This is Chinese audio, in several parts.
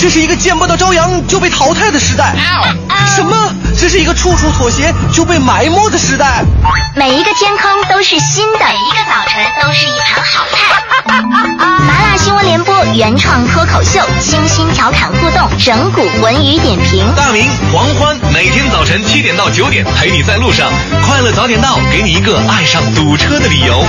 这是一个见不到朝阳就被淘汰的时代。什么？这是一个处处妥协就被埋没的时代。每一个天空都是新的，每一个早晨都是一盘好菜。麻辣新闻联播原创脱口秀，清新调侃互动，整蛊文娱点评。大明黄欢每天早晨7点到9点陪你在路上，快乐早点到，给你一个爱上堵车的理由。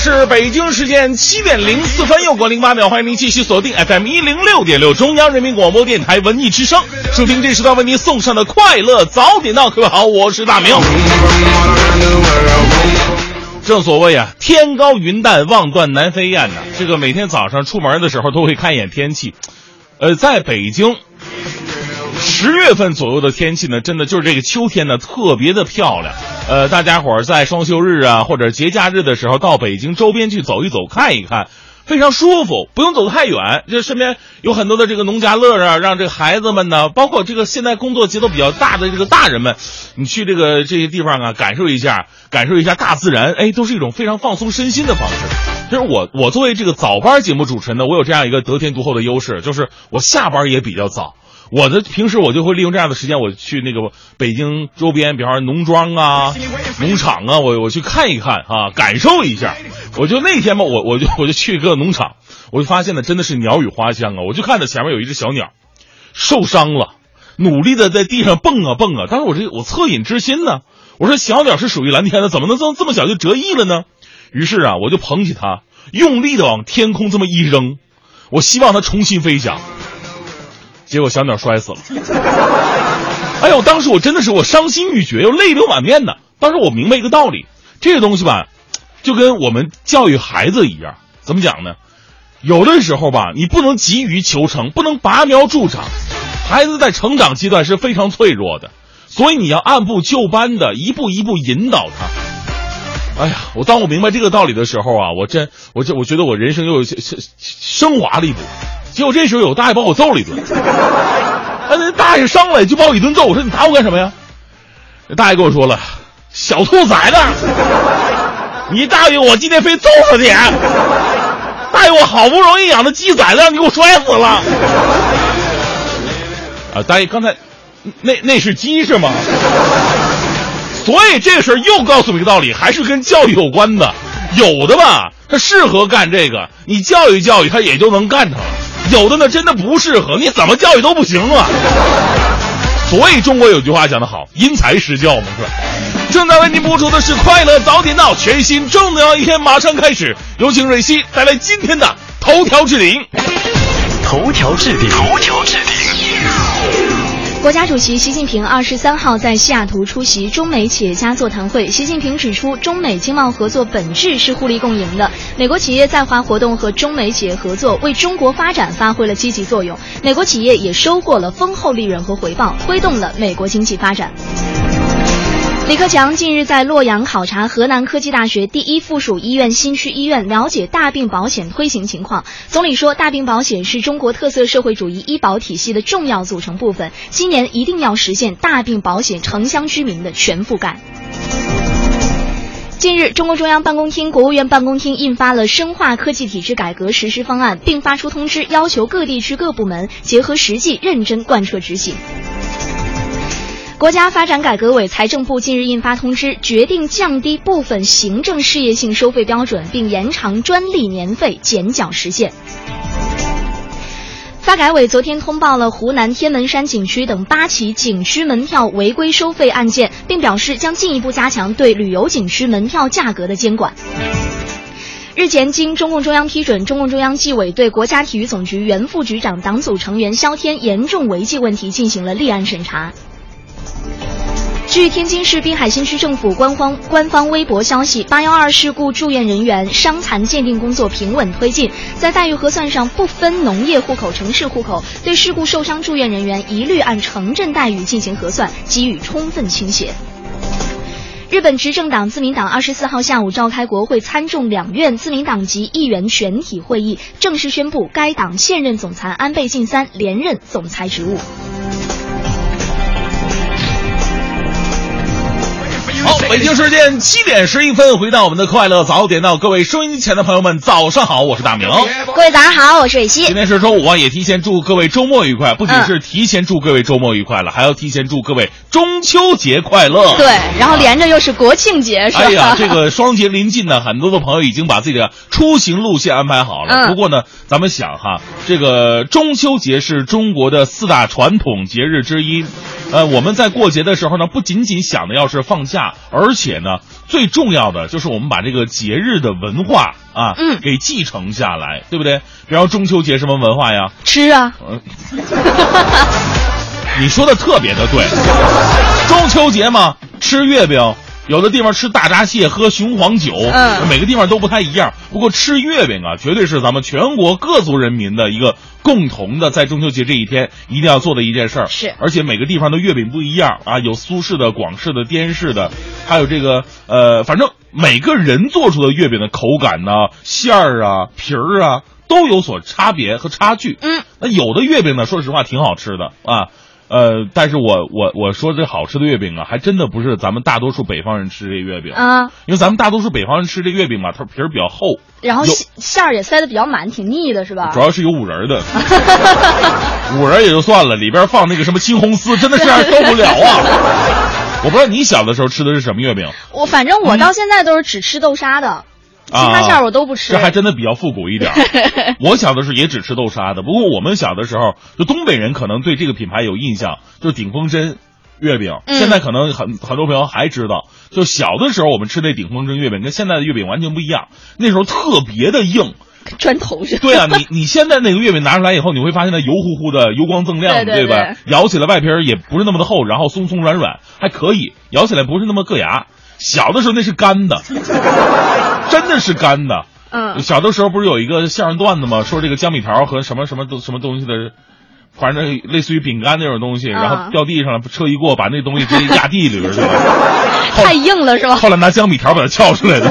是北京时间7点04分，又过08秒，欢迎您继续锁定 FM 106.6中央人民广播电台文艺之声，收听这时段为您送上的快乐早点到。各位好，我是大明。正所谓啊，天高云淡，望断南飞雁呐。这个每天早上出门的时候都会看一眼天气，在北京10月份左右的天气呢，真的就是这个秋天呢，特别的漂亮。大家伙儿在双休日啊，或者节假日的时候，到北京周边去走一走、看一看，非常舒服，不用走太远。就身边有很多的这个农家乐啊，让这个孩子们呢，包括这个现在工作节奏比较大的这个大人们，你去这些地方啊，感受一下大自然，哎，都是一种非常放松身心的方式。就是我作为这个早班节目主持人呢，我有这样一个得天独厚的优势，就是我下班也比较早。我的平时我就会利用这样的时间，我去那个北京周边，比方说农庄啊、农场啊，我去看一看啊，感受一下。我就那天嘛，我就去一个农场，我就发现呢，真的是鸟语花香啊。我就看着前面有一只小鸟，受伤了，努力的在地上蹦啊蹦啊。但是我恻隐之心呢，我说小鸟是属于蓝天的，怎么能这么小就折翼了呢？于是啊，我就捧起它，用力的往天空这么一扔，我希望它重新飞翔。结果小鸟摔死了。哎呦，当时我真的是我伤心欲绝，又泪流满面的。当时我明白一个道理，这个东西吧，就跟我们教育孩子一样，怎么讲呢？有的时候吧，你不能急于求成，不能拔苗助长。孩子在成长阶段是非常脆弱的，所以你要按部就班的，一步一步引导他。哎呀，当我明白这个道理的时候啊，我觉得我人生又有些升华了一步。结果这时候有大爷把我揍了一顿，那大爷上来就把我一顿揍。我说你打我干什么呀？大爷跟我说了，小兔崽子，你大爷我今天非揍死你！大爷我好不容易养的鸡崽子让你给我摔死了。啊，大爷刚才那是鸡是吗？所以这事儿又告诉我一个道理，还是跟教育有关的。有的吧，他适合干这个，你教育教育他也就能干成。有的呢真的不适合，你怎么教育都不行啊。所以中国有句话讲得好，因材施教嘛，是吧？正在为您播出的是快乐早点到，全新正能量一天马上开始，有请蕊希带来今天的头条置顶。国家主席习近平23号在西雅图出席中美企业家座谈会。习近平指出，中美经贸合作本质是互利共赢的。美国企业在华活动和中美企业合作为中国发展发挥了积极作用，美国企业也收获了丰厚利润和回报，推动了美国经济发展。李克强近日在洛阳考察河南科技大学第1附属医院新区医院，了解大病保险推行情况。总理说，大病保险是中国特色社会主义医保体系的重要组成部分，今年一定要实现大病保险城乡居民的全覆盖。近日，中共中央办公厅、国务院办公厅印发了《深化科技体制改革实施方案》，并发出通知，要求各地区各部门结合实际，认真贯彻执行。国家发展改革委、财政部近日印发通知，决定降低部分行政事业性收费标准，并延长专利年费减缴时限。发改委昨天通报了湖南天门山景区等8起景区门票违规收费案件，并表示将进一步加强对旅游景区门票价格的监管。日前，经中共中央批准，中共中央纪委对国家体育总局原副局长、党组成员肖天严重违纪问题进行了立案审查。据天津市滨海新区政府官方微博消息，812事故住院人员伤残鉴定工作平稳推进，在待遇核算上不分农业户口、城市户口，对事故受伤住院人员一律按城镇待遇进行核算，给予充分倾斜。日本执政党自民党24号下午召开国会参众两院自民党籍议员全体会议，正式宣布该党现任总裁安倍晋三连任总裁职务。好，北京时间7:11，回到我们的快乐早点到，各位收音机前的朋友们，早上好，我是大明。各位早上好，我是伟西。今天是周五啊，也提前祝各位周末愉快，不仅是提前祝各位周末愉快了，还要提前祝各位中秋节快乐。对，然后连着又是国庆节，是吧？哎呀，这个双节临近呢，很多的朋友已经把自己的出行路线安排好了。不过呢，咱们想哈，这个中秋节是中国的4大传统节日之一，我们在过节的时候呢，不仅仅想的要是放假，而且呢，最重要的就是我们把这个节日的文化啊，给继承下来，对不对？比方中秋节什么文化呀？吃啊！你说的特别的对，中秋节嘛，吃月饼。有的地方吃大闸蟹，喝雄黄酒，每个地方都不太一样。不过吃月饼啊，绝对是咱们全国各族人民的一个共同的，在中秋节这一天一定要做的一件事儿。是，而且每个地方的月饼不一样啊，有苏式的、广式的、滇式的，还有这个反正每个人做出的月饼的口感呢、馅儿啊、皮儿啊，都有所差别和差距。那有的月饼呢，说实话挺好吃的啊。但是我说这好吃的月饼啊，还真的不是咱们大多数北方人吃这月饼啊，因为咱们大多数北方人吃这月饼嘛，它皮儿比较厚，然后馅儿也塞的比较满，挺腻的是吧？主要是有五仁的，五仁也就算了，里边放那个什么青红丝，真的是让人受不了啊！我不知道你小的时候吃的是什么月饼，反正我到现在都是只吃豆沙的。其他馅儿我都不吃，这还真的比较复古一点。我小的时候也只吃豆沙的，不过我们小的时候，就东北人可能对这个品牌有印象，就是鼎丰珍月饼。现在可能很多朋友还知道，就小的时候我们吃那鼎丰珍月饼跟现在的月饼完全不一样，那时候特别的硬，砖头似的。对啊，你现在那个月饼拿出来以后，你会发现它油乎乎的，油光锃亮， 对吧？咬起来外皮也不是那么的厚，然后松松软软，还可以，咬起来不是那么硌牙。小的时候那是干的，真的是干的。小的时候不是有一个相声段子吗？说这个江米条和什么东西的，反正类似于饼干那种东西，然后掉地上了，车一过把那东西直接压地里边去了，太硬了是吧？后来拿江米条把它撬出来的。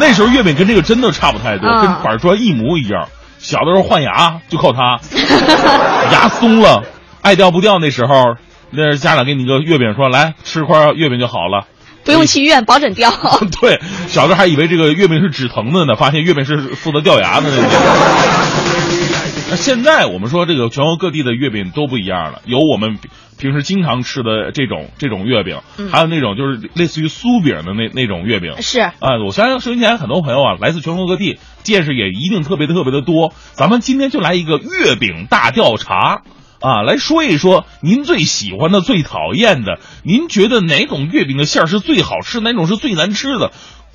那时候月饼跟这个真的差不太多，跟板砖一模一样。小的时候换牙就靠它，牙松了爱掉不掉，那时候那家长给你个月饼说来吃块月饼就好了。不用去医院，保准掉。对，小时候还以为这个月饼是止疼的呢，发现月饼是负责掉牙的那。现在我们说这个全国各地的月饼都不一样了，有我们平时经常吃的这种月饼，还有那种就是类似于酥饼的那种月饼。是啊，我相信收音机前很多朋友啊，来自全国各地，见识也一定特别的多。咱们今天就来一个月饼大调查。来说一说您最喜欢的、最讨厌的，您觉得哪种月饼的馅儿是最好吃，哪种是最难吃的，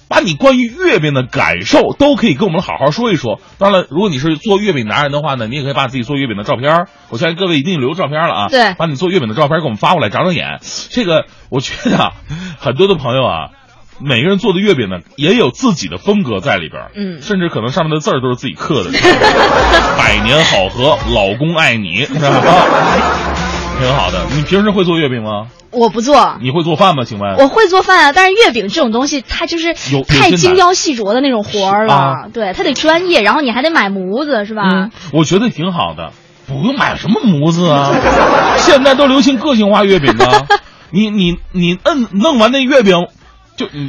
把你关于月饼的感受都可以跟我们好好说一说。当然了，如果你是做月饼达人的话呢，你也可以把自己做月饼的照片，我相信各位一定留照片了啊。对，把你做月饼的照片给我们发过来，长长眼。这个我觉得很多的朋友啊，每个人做的月饼呢，也有自己的风格在里边，甚至可能上面的字儿都是自己刻的。百年好合，老公爱你，是吧？挺好的。你平时会做月饼吗？我不做。你会做饭吗？请问？我会做饭啊，但是月饼这种东西，它就是太精雕细琢的那种活儿了，对，它得专业，然后你还得买模子，是吧？我觉得挺好的，不用买什么模子啊，现在都流行个性化月饼啊。你弄完那月饼。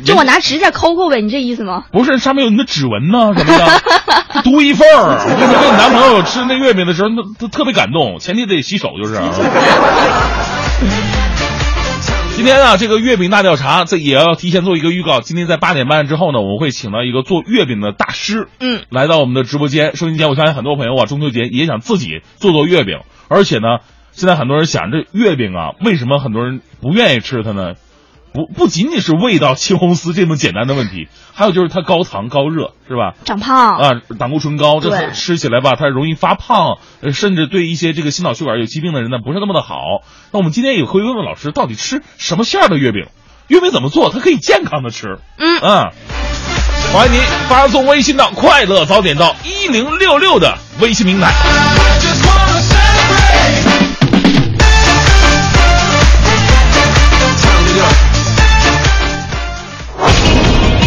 就我拿指甲抠抠呗，你这意思吗？不是，上面有你的指纹呢，什么的，独一份儿。我跟你男朋友吃那月饼的时候，他特别感动，前提得洗手就是。今天啊，这个月饼大调查，这也要提前做一个预告。今天在8:30之后呢，我们会请到一个做月饼的大师，来到我们的直播间、收音间。我相信很多朋友啊，中秋节也想自己做月饼，而且呢，现在很多人想这月饼啊，为什么很多人不愿意吃它呢？不仅仅是味道青红丝这么简单的问题，还有就是它高糖高热，是吧？长胖啊，胆固醇高，这吃起来吧，它容易发胖，甚至对一些这个心脑血管有疾病的人呢，不是那么的好。那我们今天也会问问老师，到底吃什么馅儿的月饼？月饼怎么做？它可以健康的吃。欢迎您发送微信到快乐早点到1066的微信平台。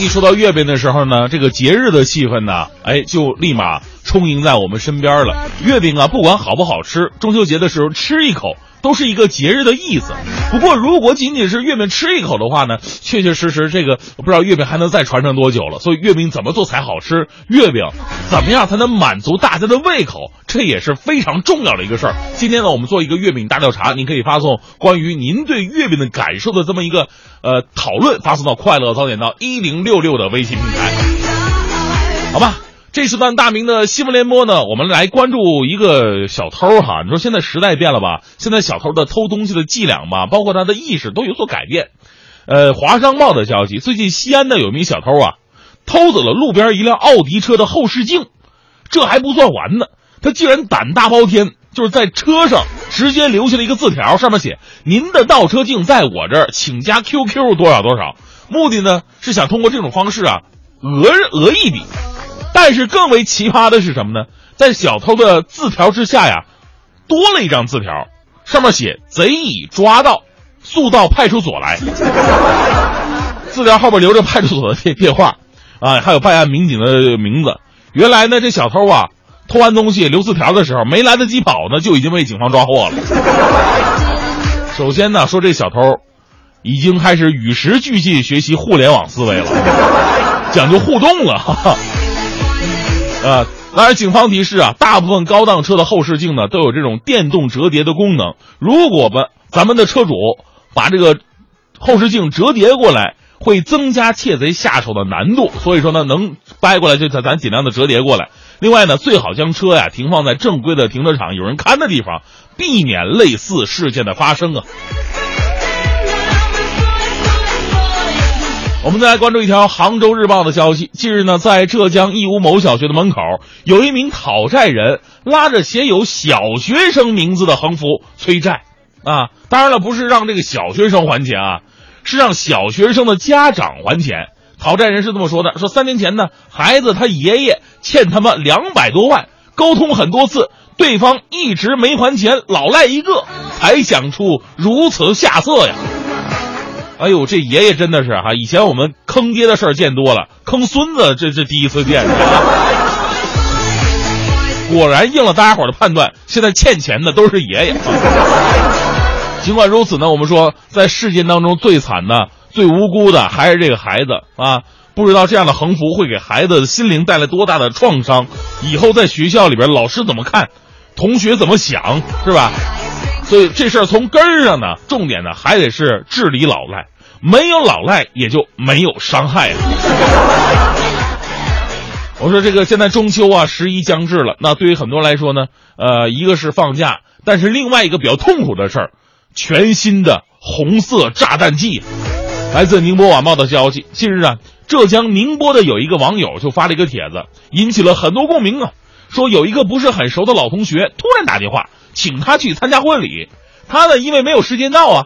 一说到月饼的时候呢，这个节日的气氛呢，就立马充盈在我们身边了。月饼啊，不管好不好吃，中秋节的时候吃一口都是一个节日的意思。不过如果仅仅是月饼吃一口的话呢，确确实实这个我不知道月饼还能再传承多久了。所以月饼怎么做才好吃，月饼怎么样才能满足大家的胃口，这也是非常重要的一个事儿。今天呢，我们做一个月饼大调查，您可以发送关于您对月饼的感受的这么一个讨论，发送到快乐早点到1066的微信平台，好吧？这时段大明的新闻联播呢，我们来关注一个小偷哈。你说现在时代变了吧，现在小偷的偷东西的伎俩吧，包括他的意识都有所改变。华商报的消息，最近西安呢有一名小偷啊，偷走了路边一辆奥迪车的后视镜。这还不算完呢，他竟然胆大包天，就是在车上直接留下了一个字条，上面写您的倒车镜在我这儿，请加 QQ 多少多少。目的呢是想通过这种方式啊讹一笔。但是更为奇葩的是什么呢？在小偷的字条之下呀，多了一张字条，上面写贼已抓到，速到派出所来。字条后边留着派出所的电话啊，还有办案民警的名字。原来呢，这小偷啊偷完东西留字条的时候，没来得及跑呢，就已经被警方抓获了。首先呢，说这小偷已经开始与时俱进学习互联网思维了，讲究互动了。当然警方提示啊，大部分高档车的后视镜呢都有这种电动折叠的功能。如果咱们的车主把这个后视镜折叠过来，会增加窃贼下手的难度。所以说呢，能掰过来就咱尽量的折叠过来。另外呢，最好将车呀停放在正规的停车场有人看的地方，避免类似事件的发生啊。我们再来关注一条杭州日报的消息。近日呢，在浙江义乌某小学的门口，有一名讨债人拉着写有小学生名字的横幅催债啊。当然了，不是让这个小学生还钱啊，是让小学生的家长还钱。讨债人是这么说的，说3年前呢，孩子他爷爷欠他们200多万，沟通很多次，对方一直没还钱，老赖一个，才想出如此下策呀。哎呦，这爷爷真的是以前我们坑爹的事儿见多了，坑孙子这第一次见。果然应了大家伙的判断，现在欠钱的都是爷爷。尽管如此呢，我们说在事件当中最惨的、最无辜的还是这个孩子啊！不知道这样的横幅会给孩子的心灵带来多大的创伤，以后在学校里边老师怎么看，同学怎么想，是吧？所以这事儿从根儿上呢，重点呢还得是治理老赖，没有老赖也就没有伤害了。我说这个现在中秋啊，11将至了，那对于很多人来说呢，一个是放假，但是另外一个比较痛苦的事儿，全新的红色炸弹剂。来自宁波晚报的消息，近日啊，浙江宁波的有一个网友就发了一个帖子，引起了很多共鸣啊。说有一个不是很熟的老同学突然打电话请他去参加婚礼，他呢因为没有时间到啊，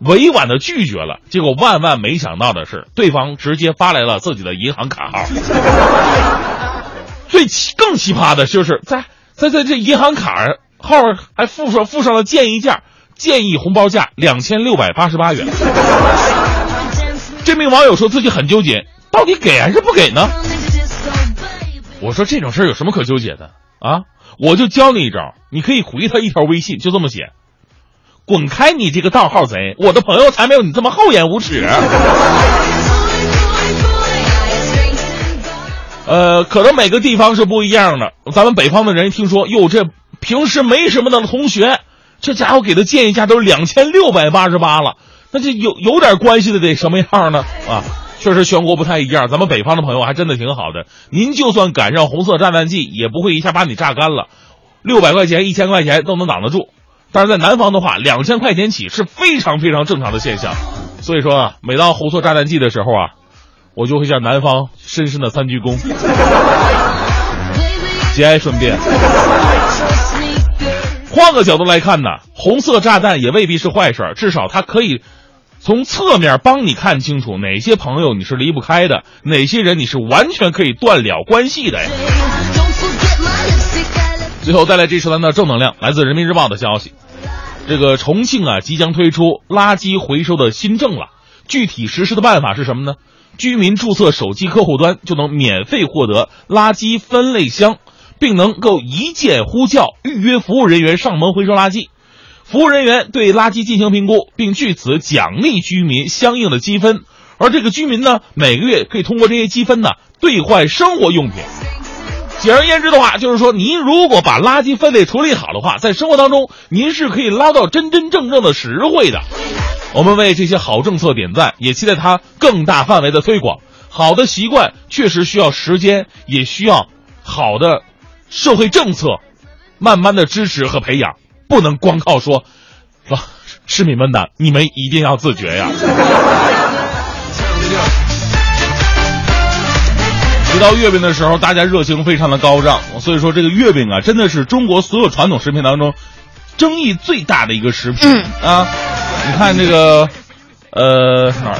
委婉的拒绝了。结果万没想到的是，对方直接发来了自己的银行卡号。更奇葩的就是在这银行卡号还附上了建议红包价2688元。这名网友说自己很纠结，到底给还是不给呢？我说这种事儿有什么可纠结的啊？我就教你一招，你可以回他一条微信，就这么写：滚开你这个盗号贼，我的朋友才没有你这么厚颜无耻。可能每个地方是不一样的。咱们北方的人听说，哟，这平时没什么的同学，这家伙给他建议价都是2688了，那这有点关系的得什么样呢？啊，确实全国不太一样。咱们北方的朋友还真的挺好的，您就算赶上红色炸弹季，也不会一下把你榨干了。600块钱、1000块钱都能挡得住，但是在南方的话，2000块钱起是非常非常正常的现象。所以说啊，每到红色炸弹季的时候啊，我就会向南方深深的3鞠躬，节哀顺变。换个角度来看呢，红色炸弹也未必是坏事，至少它可以从侧面帮你看清楚哪些朋友你是离不开的，哪些人你是完全可以断了关系的呀。最后带来这时段的正能量，来自人民日报的消息。这个重庆啊，即将推出垃圾回收的新政了。具体实施的办法是什么呢？居民注册手机客户端就能免费获得垃圾分类箱，并能够一键呼叫预约服务人员上门回收垃圾。服务人员对垃圾进行评估，并据此奖励居民相应的积分。而这个居民呢，每个月可以通过这些积分呢，兑换生活用品。简而言之的话，就是说您如果把垃圾分类处理好的话，在生活当中您是可以捞到真正的实惠的。我们为这些好政策点赞，也期待它更大范围的推广。好的习惯确实需要时间，也需要好的社会政策慢慢的支持和培养，不能光靠说市民们呐，你们一定要自觉呀。提到月饼的时候，大家热情非常的高涨，所以说这个月饼啊，真的是中国所有传统食品当中争议最大的一个食品啊。你看这个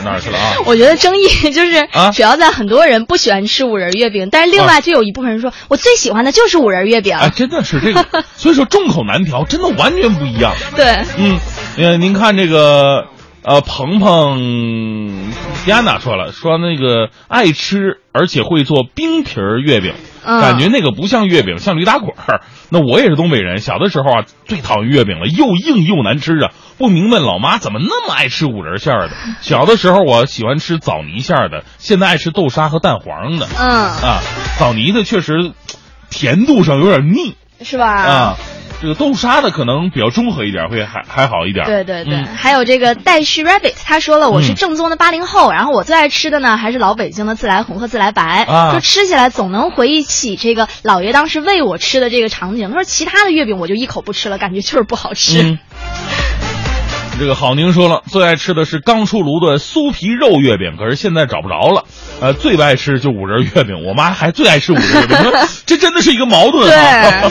哪去了啊？我觉得争议就是主要在很多人不喜欢吃五仁月饼，但是另外就有一部分人说，我最喜欢的就是五仁月饼。哎，真的是这个，所以说众口难调，真的完全不一样。对，您看这个鹏鹏亚娜说了，说那个爱吃而且会做冰皮儿月饼，感觉那个不像月饼，像驴打滚儿。那我也是东北人，小的时候啊，最讨厌月饼了，又硬又难吃啊。不明白老妈怎么那么爱吃五仁馅儿的。小的时候我喜欢吃枣泥馅儿的，现在爱吃豆沙和蛋黄的。枣泥的确实甜度上有点腻，是吧？这个豆沙的可能比较中和一点，会还好一点。对对对，还有这个戴氏 Rabbit， 他说了，我是正宗的80后，然后我最爱吃的呢还是老北京的自来红和自来白，就吃起来总能回忆起这个老爷当时喂我吃的这个场景。他说其他的月饼我就一口不吃了，感觉就是不好吃。这个郝宁说了，最爱吃的是刚出炉的酥皮肉月饼，可是现在找不着了。最不爱吃就五仁月饼，我妈还最爱吃五仁月饼。这真的是一个矛盾啊。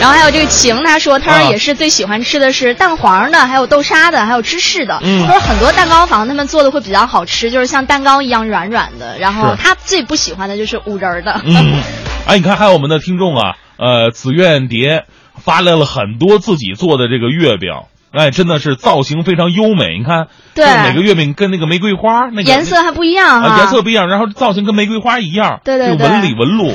然后还有这个晴，他说，他说也是最喜欢吃的是蛋黄的，还有豆沙的，还有芝士的。他说很多蛋糕房他们做的会比较好吃，就是像蛋糕一样软软的。然后他最不喜欢的就是五仁的。你看还有我们的听众啊，紫苑蝶发来了很多自己做的这个月饼。哎，真的是造型非常优美，你看，对，每个月饼跟那个玫瑰花那个颜色还不一样啊，颜色不一样，然后造型跟玫瑰花一样，对对对，纹理纹路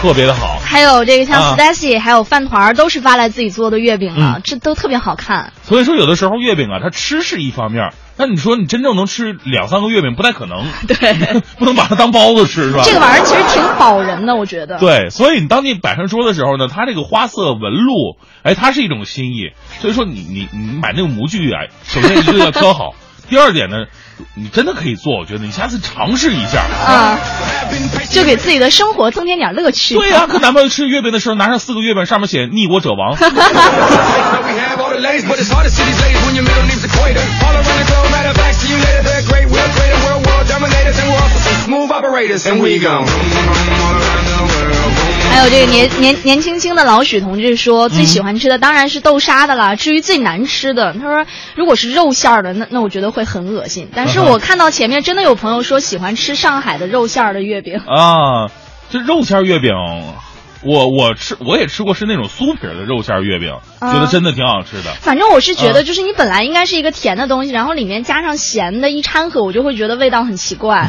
特别的好。还有这个像 Stacy 还有饭团都是发来自己做的月饼了，这都特别好看。所以说有的时候月饼啊，它吃是一方面，那你说你真正能吃2-3个月饼不太可能，对，不能把它当包子吃，是吧？这个玩意儿其实挺饱人的，我觉得。对，所以你当你摆上桌的时候呢，它这个花色纹路，哎，它是一种心意。所以说你买那个模具啊，首先一个要挑好，第二点呢，你真的可以做，我觉得你下次尝试一下啊，就给自己的生活增添点乐趣。对啊，跟男朋友吃月饼的时候，拿上4个月饼，上面写逆我者亡。还有这个年轻的老许同志说，最喜欢吃的当然是豆沙的了，至于最难吃的，他说如果是肉馅的，那我觉得会很恶心。但是我看到前面真的有朋友说喜欢吃上海的肉馅的月饼啊，这肉馅月饼我也吃过是那种酥皮的肉馅月饼，觉得真的挺好吃的。反正我是觉得，就是你本来应该是一个甜的东西，然后里面加上咸的一掺和，我就会觉得味道很奇怪。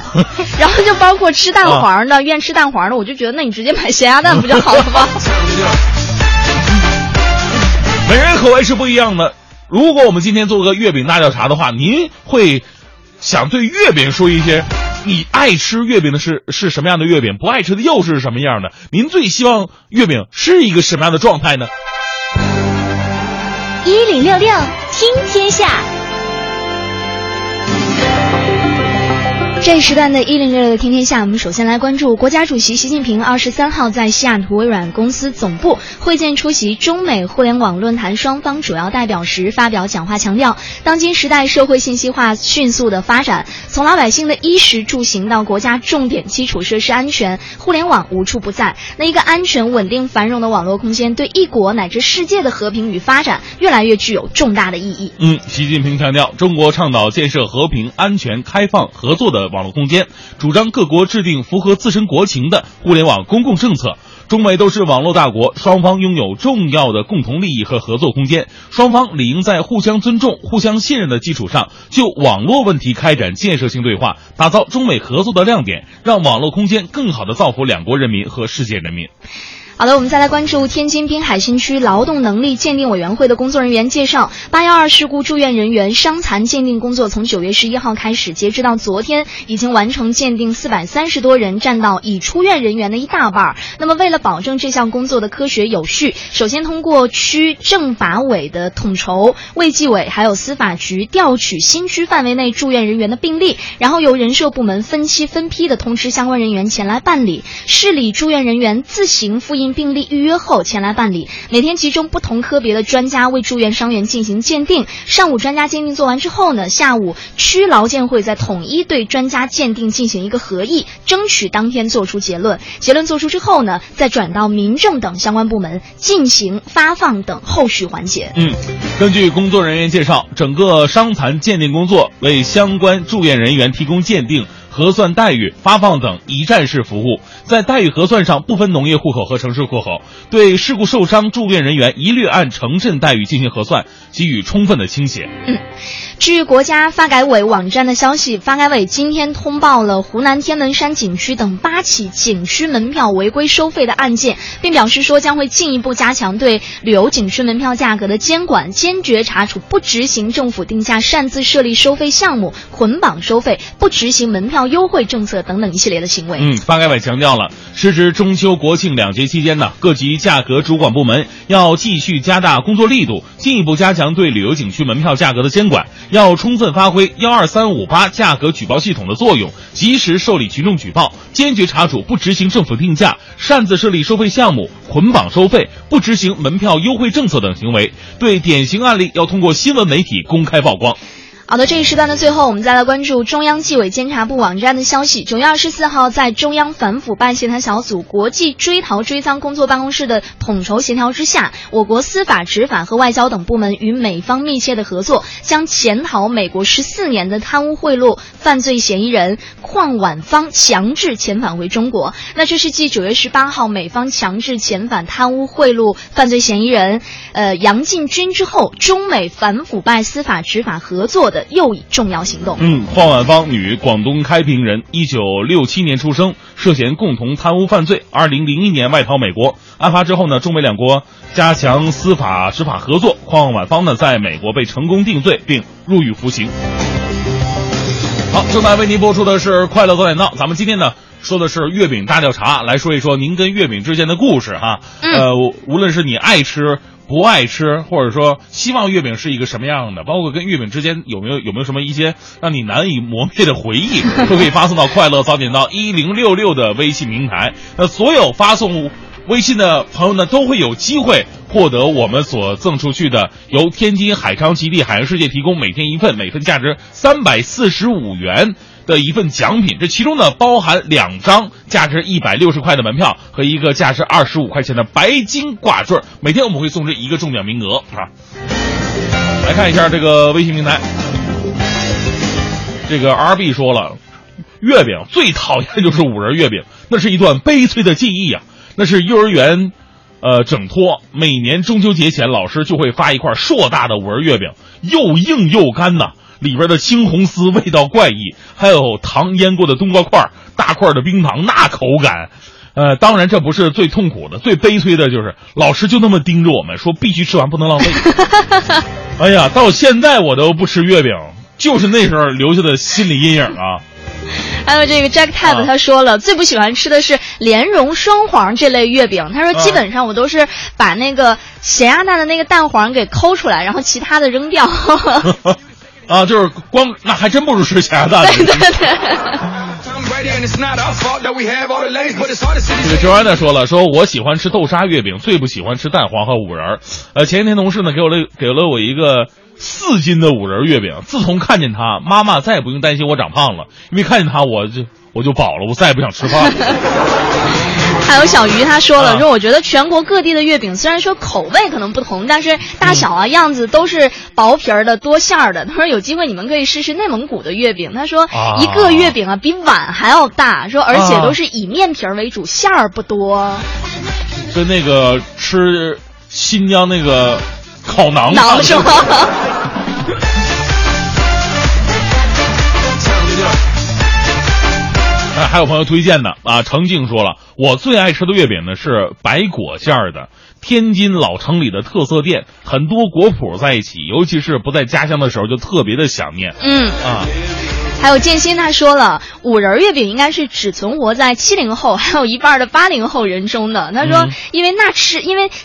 然后就包括吃蛋黄的，愿吃蛋黄的，我就觉得那你直接买咸鸭蛋不就好了吗？每人口味是不一样的。如果我们今天做个月饼大调查的话，您会想对月饼说一些你爱吃月饼的是什么样的月饼，不爱吃的又是什么样的，您最希望月饼是一个什么样的状态呢？1066听天下，这一时段的1066听天下，我们首先来关注国家主席习近平23号在西雅图微软公司总部会见出席中美互联网论坛双方主要代表时发表讲话，强调当今时代社会信息化迅速的发展，从老百姓的衣食住行到国家重点基础设施安全，互联网无处不在。那一个安全稳定繁荣的网络空间对一国乃至世界的和平与发展越来越具有重大的意义。习近平强调，中国倡导建设和平、安全、开放、合作的网络空间，主张各国制定符合自身国情的互联网公共政策。中美都是网络大国，双方拥有重要的共同利益和合作空间，双方理应在互相尊重、互相信任的基础上，就网络问题开展建设性对话，打造中美合作的亮点，让网络空间更好地造福两国人民和世界人民。好的，我们再来关注天津滨海新区劳动能力鉴定委员会的工作人员介绍，812事故住院人员伤残鉴定工作从9月11号开始，截止到昨天已经完成鉴定430多人，占到已出院人员的一大半。那么为了保证这项工作的科学有序，首先通过区政法委的统筹、卫计委还有司法局调取新区范围内住院人员的病例，然后由人社部门分期分批的通知相关人员前来办理。市里住院人员自行复印病例预约后前来办理，每天集中不同科别的专家为住院伤员进行鉴定。上午专家鉴定做完之后呢，下午区劳健会再统一对专家鉴定进行一个合议，争取当天做出结论。结论做出之后呢，再转到民政等相关部门进行发放等后续环节。根据工作人员介绍，整个伤残鉴定工作为相关住院人员提供鉴定、核算待遇、发放等一站式服务，在待遇核算上不分农业户口和城市户口，对事故受伤住院人员一律按城镇待遇进行核算，给予充分的倾斜。据国家发改委网站的消息，发改委今天通报了湖南天门山景区等8起景区门票违规收费的案件，并表示说将会进一步加强对旅游景区门票价格的监管，坚决查处不执行政府定价、擅自设立收费项目、捆绑收费、不执行门票优惠政策等等一系列的行为。发改委强调了，时值中秋国庆两节期间呢，各级价格主管部门要继续加大工作力度，进一步加强对旅游景区门票价格的监管，要充分发挥12358价格举报系统的作用，及时受理群众举报，坚决查处不执行政府定价、擅自设立收费项目、捆绑收费、不执行门票优惠政策等行为，对典型案例要通过新闻媒体公开曝光。好的，这一时段的最后，我们再来关注中央纪委监察部网站的消息。9月24号在中央反腐败协调小组国际追逃追赃工作办公室的统筹协调之下，我国司法、执法和外交等部门与美方密切的合作，将潜逃美国14年的贪污贿赂犯罪嫌疑人邝婉芳强制遣返回中国。那这是继9月18号美方强制遣返贪污贿赂犯罪嫌疑人杨进军之后，中美反腐败司法执法合作的又一重要行动。邝婉芳，女，广东开平人，1967年出生，涉嫌共同贪污犯罪，2001年外逃美国。案发之后呢，中美两国加强司法执法合作，邝婉芳呢在美国被成功定罪并入狱服刑。好，正在为您播出的是快乐早点到，咱们今天呢说的是月饼大调查，来说一说您跟月饼之间的故事哈。无论是你爱吃、不爱吃，或者说希望月饼是一个什么样的，包括跟月饼之间有没有什么一些让你难以磨灭的回忆，都可以发送到快乐早点到1066的微信平台。那所有发送微信的朋友呢，都会有机会获得我们所赠出去的由天津海昌极地海洋世界提供每天一份，每份价值345元的一份奖品。这其中呢包含2张价值160块的门票和一个价值25块钱的白金挂坠，每天我们会送这一个中奖名额啊。来看一下这个微信平台，这个 RB 说了，月饼最讨厌就是五仁月饼，那是一段悲催的记忆啊。那是幼儿园整托，每年中秋节前老师就会发一块硕大的五仁月饼，又硬又干呐，里边的青红丝味道怪异，还有糖腌过的冬瓜块、大块的冰糖，那口感当然这不是最痛苦的，最悲催的就是老师就那么盯着我们说必须吃完，不能浪费。哎呀，到现在我都不吃月饼，就是那时候留下的心理阴影啊。还有这个 Jack Tab、他说了最不喜欢吃的是莲蓉双黄这类月饼，他说基本上我都是把那个咸鸭蛋的那个蛋黄给抠出来，然后其他的扔掉。啊，就是光那还真不如吃咸鸭蛋。对对对。这个 Joanna 说了，说我喜欢吃豆沙月饼，最不喜欢吃蛋黄和五仁。前一天同事呢给了我一个4斤的五仁月饼，自从看见它，妈妈再也不用担心我长胖了，因为看见它我就饱了，我再也不想吃饭了。还有小鱼他说了，说我觉得全国各地的月饼虽然说口味可能不同，但是大小啊样子都是薄皮儿的多馅儿的。他说有机会你们可以试试内蒙古的月饼，他说一个月饼啊比碗还要大，说而且都是以面皮儿为主，馅儿不多。跟那个吃新疆那个烤馕是吗？还有朋友推荐的啊，程静说了，我最爱吃的月饼呢是白果馅儿的，天津老城里的特色店，很多果脯在一起，尤其是不在家乡的时候就特别的想念。还有建新他说了，五仁月饼应该是只存活在70后还有一半的80后人中的。他说，因为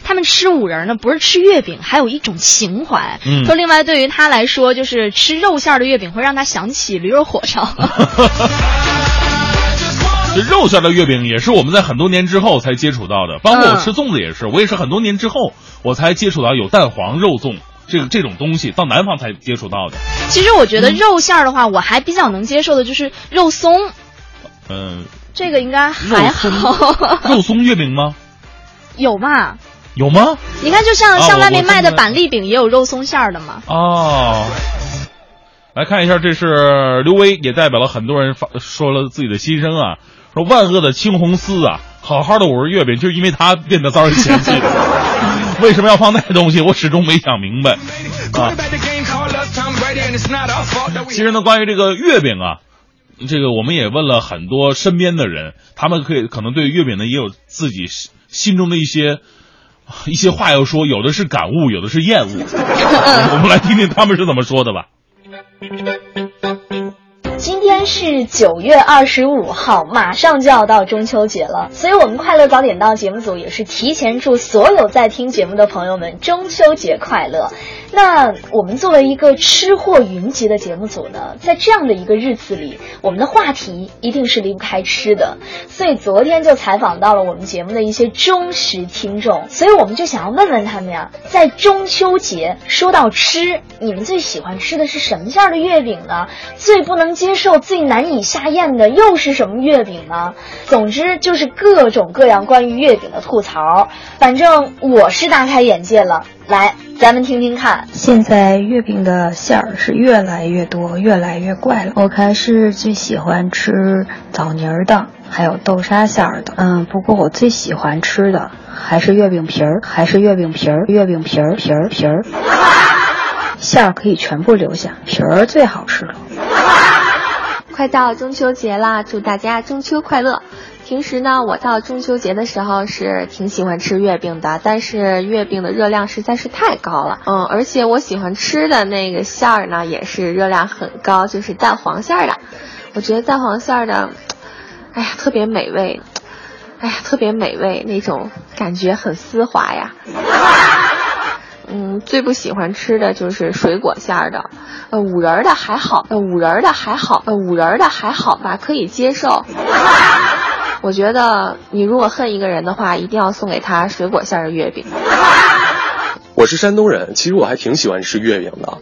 他们吃五仁呢，不是吃月饼，还有一种情怀。说另外对于他来说，就是吃肉馅的月饼会让他想起驴肉火烧。肉馅的月饼也是我们在很多年之后才接触到的，包括我吃粽子也是，我也是很多年之后我才接触到有蛋黄肉粽这种东西，到南方才接触到的。其实我觉得肉馅的话，我还比较能接受的就是肉松。这个应该还好。肉松月饼吗？有吧？有吗？你看，就像外面卖的板栗饼也有肉松馅的嘛。哦。来看一下，这是刘威，也代表了很多人说了自己的心声啊。说万恶的青红丝啊，好好的五仁月饼就因为它变得遭人嫌弃了。为什么要放那东西，我始终没想明白啊。其实呢，关于这个月饼啊，这个我们也问了很多身边的人，他们可能对月饼呢也有自己心中的一些话要说，有的是感悟，有的是厌恶。我们来听听他们是怎么说的吧。今天是9月25号，马上就要到中秋节了，所以我们快乐早点到节目组也是提前祝所有在听节目的朋友们中秋节快乐。那我们作为一个吃货云集的节目组呢，在这样的一个日子里，我们的话题一定是离不开吃的，所以昨天就采访到了我们节目的一些忠实听众，所以我们就想要问问他们呀，在中秋节说到吃，你们最喜欢吃的是什么馅的月饼呢？最不能接受、最难以下咽的又是什么月饼呢？总之就是各种各样关于月饼的吐槽，反正我是大开眼界了。来，咱们听听看。现在月饼的馅儿是越来越多，越来越怪了。我还是最喜欢吃枣泥儿的，还有豆沙馅儿的。不过我最喜欢吃的还是月饼皮儿，月饼皮儿馅儿可以全部留下，皮儿最好吃了。快到中秋节啦，祝大家中秋快乐。平时呢，我到中秋节的时候是挺喜欢吃月饼的，但是月饼的热量实在是太高了，而且我喜欢吃的那个馅儿呢，也是热量很高，就是蛋黄馅儿的。我觉得蛋黄馅儿的，特别美味，那种感觉很丝滑呀。最不喜欢吃的就是水果馅儿的，五仁的还好，吧，可以接受。我觉得你如果恨一个人的话，一定要送给他水果馅的月饼。我是山东人，其实我还挺喜欢吃月饼的，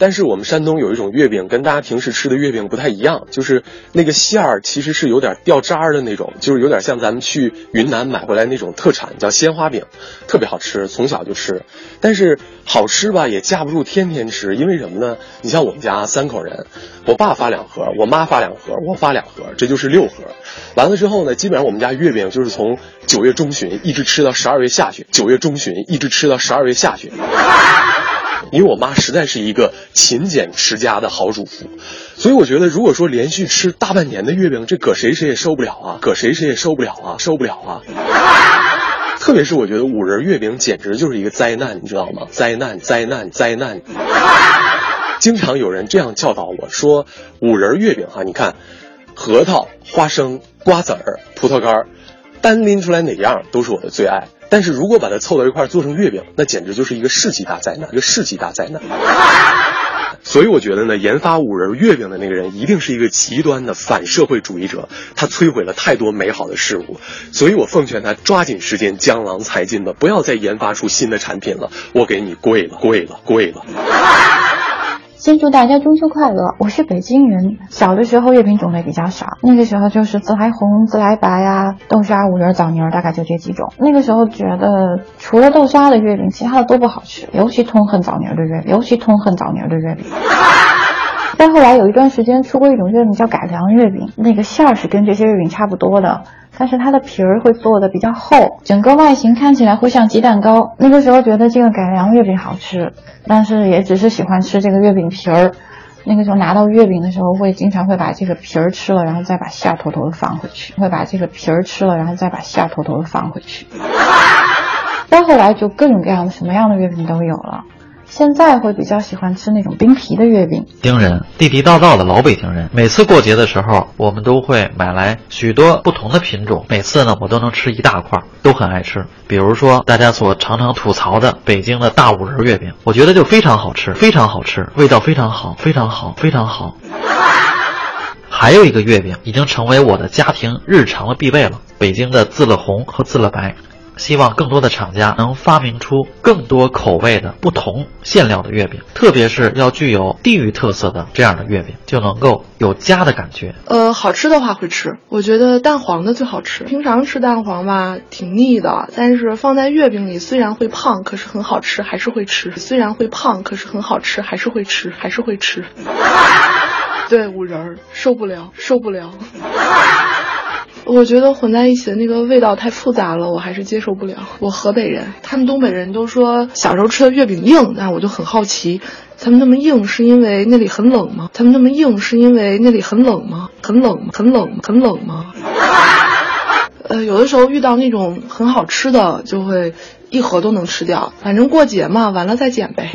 但是我们山东有一种月饼跟大家平时吃的月饼不太一样，就是那个馅儿其实是有点掉渣儿的那种，就是有点像咱们去云南买回来那种特产叫鲜花饼，特别好吃，从小就吃。但是好吃吧，也架不住天天吃，因为什么呢？你像我们家3口人，我爸发2盒，我妈发2盒，我发2盒，这就是6盒。完了之后呢，基本上我们家月饼就是从9月中旬一直吃到12月下旬，因为我妈实在是一个勤俭持家的好主妇，所以我觉得如果说连续吃大半年的月饼，这搁谁也受不了啊，特别是我觉得五仁月饼简直就是一个灾难，你知道吗？灾难。经常有人这样教导我说，五仁月饼啊，你看核桃、花生、瓜子儿、葡萄干，单拎出来哪样都是我的最爱，但是如果把它凑到一块做成月饼，那简直就是一个世纪大灾难，一个世纪大灾难。所以我觉得呢，研发五仁月饼的那个人一定是一个极端的反社会主义者，他摧毁了太多美好的事物。所以我奉劝他抓紧时间江郎才尽吧，不要再研发出新的产品了，我给你跪了跪了跪了。先祝大家中秋快乐！我是北京人，小的时候月饼种类比较少，那个时候就是自来红、自来白啊、豆沙、五仁、枣泥，大概就这几种。那个时候觉得除了豆沙的月饼，其他的都不好吃，尤其痛恨枣泥的月饼。但后来有一段时间出过一种月饼叫改良月饼，那个馅儿是跟这些月饼差不多的，但是它的皮儿会做的比较厚，整个外形看起来会像鸡蛋糕。那个时候觉得这个改良月饼好吃，但是也只是喜欢吃这个月饼皮儿。那个时候拿到月饼的时候会经常会把这个皮儿吃了，然后再把馅儿偷偷的放回去，再后来就各种各样的什么样的月饼都有了。现在会比较喜欢吃那种冰皮的月饼。北京人，地地道道的老北京人，每次过节的时候我们都会买来许多不同的品种，每次呢我都能吃一大块，都很爱吃。比如说大家所常常吐槽的北京的大五仁月饼，我觉得就非常好吃，味道非常好。还有一个月饼已经成为我的家庭日常的必备了，北京的自乐红和自乐白。希望更多的厂家能发明出更多口味的不同馅料的月饼，特别是要具有地域特色的这样的月饼，就能够有家的感觉。好吃的话会吃，我觉得蛋黄的最好吃。平常吃蛋黄吧，挺腻的，但是放在月饼里虽然会胖，可是很好吃，还是会吃。对，五仁受不了。我觉得混在一起的那个味道太复杂了，我还是接受不了。我河北人，他们东北人都说小时候吃的月饼硬，那我就很好奇，他们那么硬是因为那里很冷吗？很冷吗？有的时候遇到那种很好吃的，就会一盒都能吃掉。反正过节嘛，完了再减呗。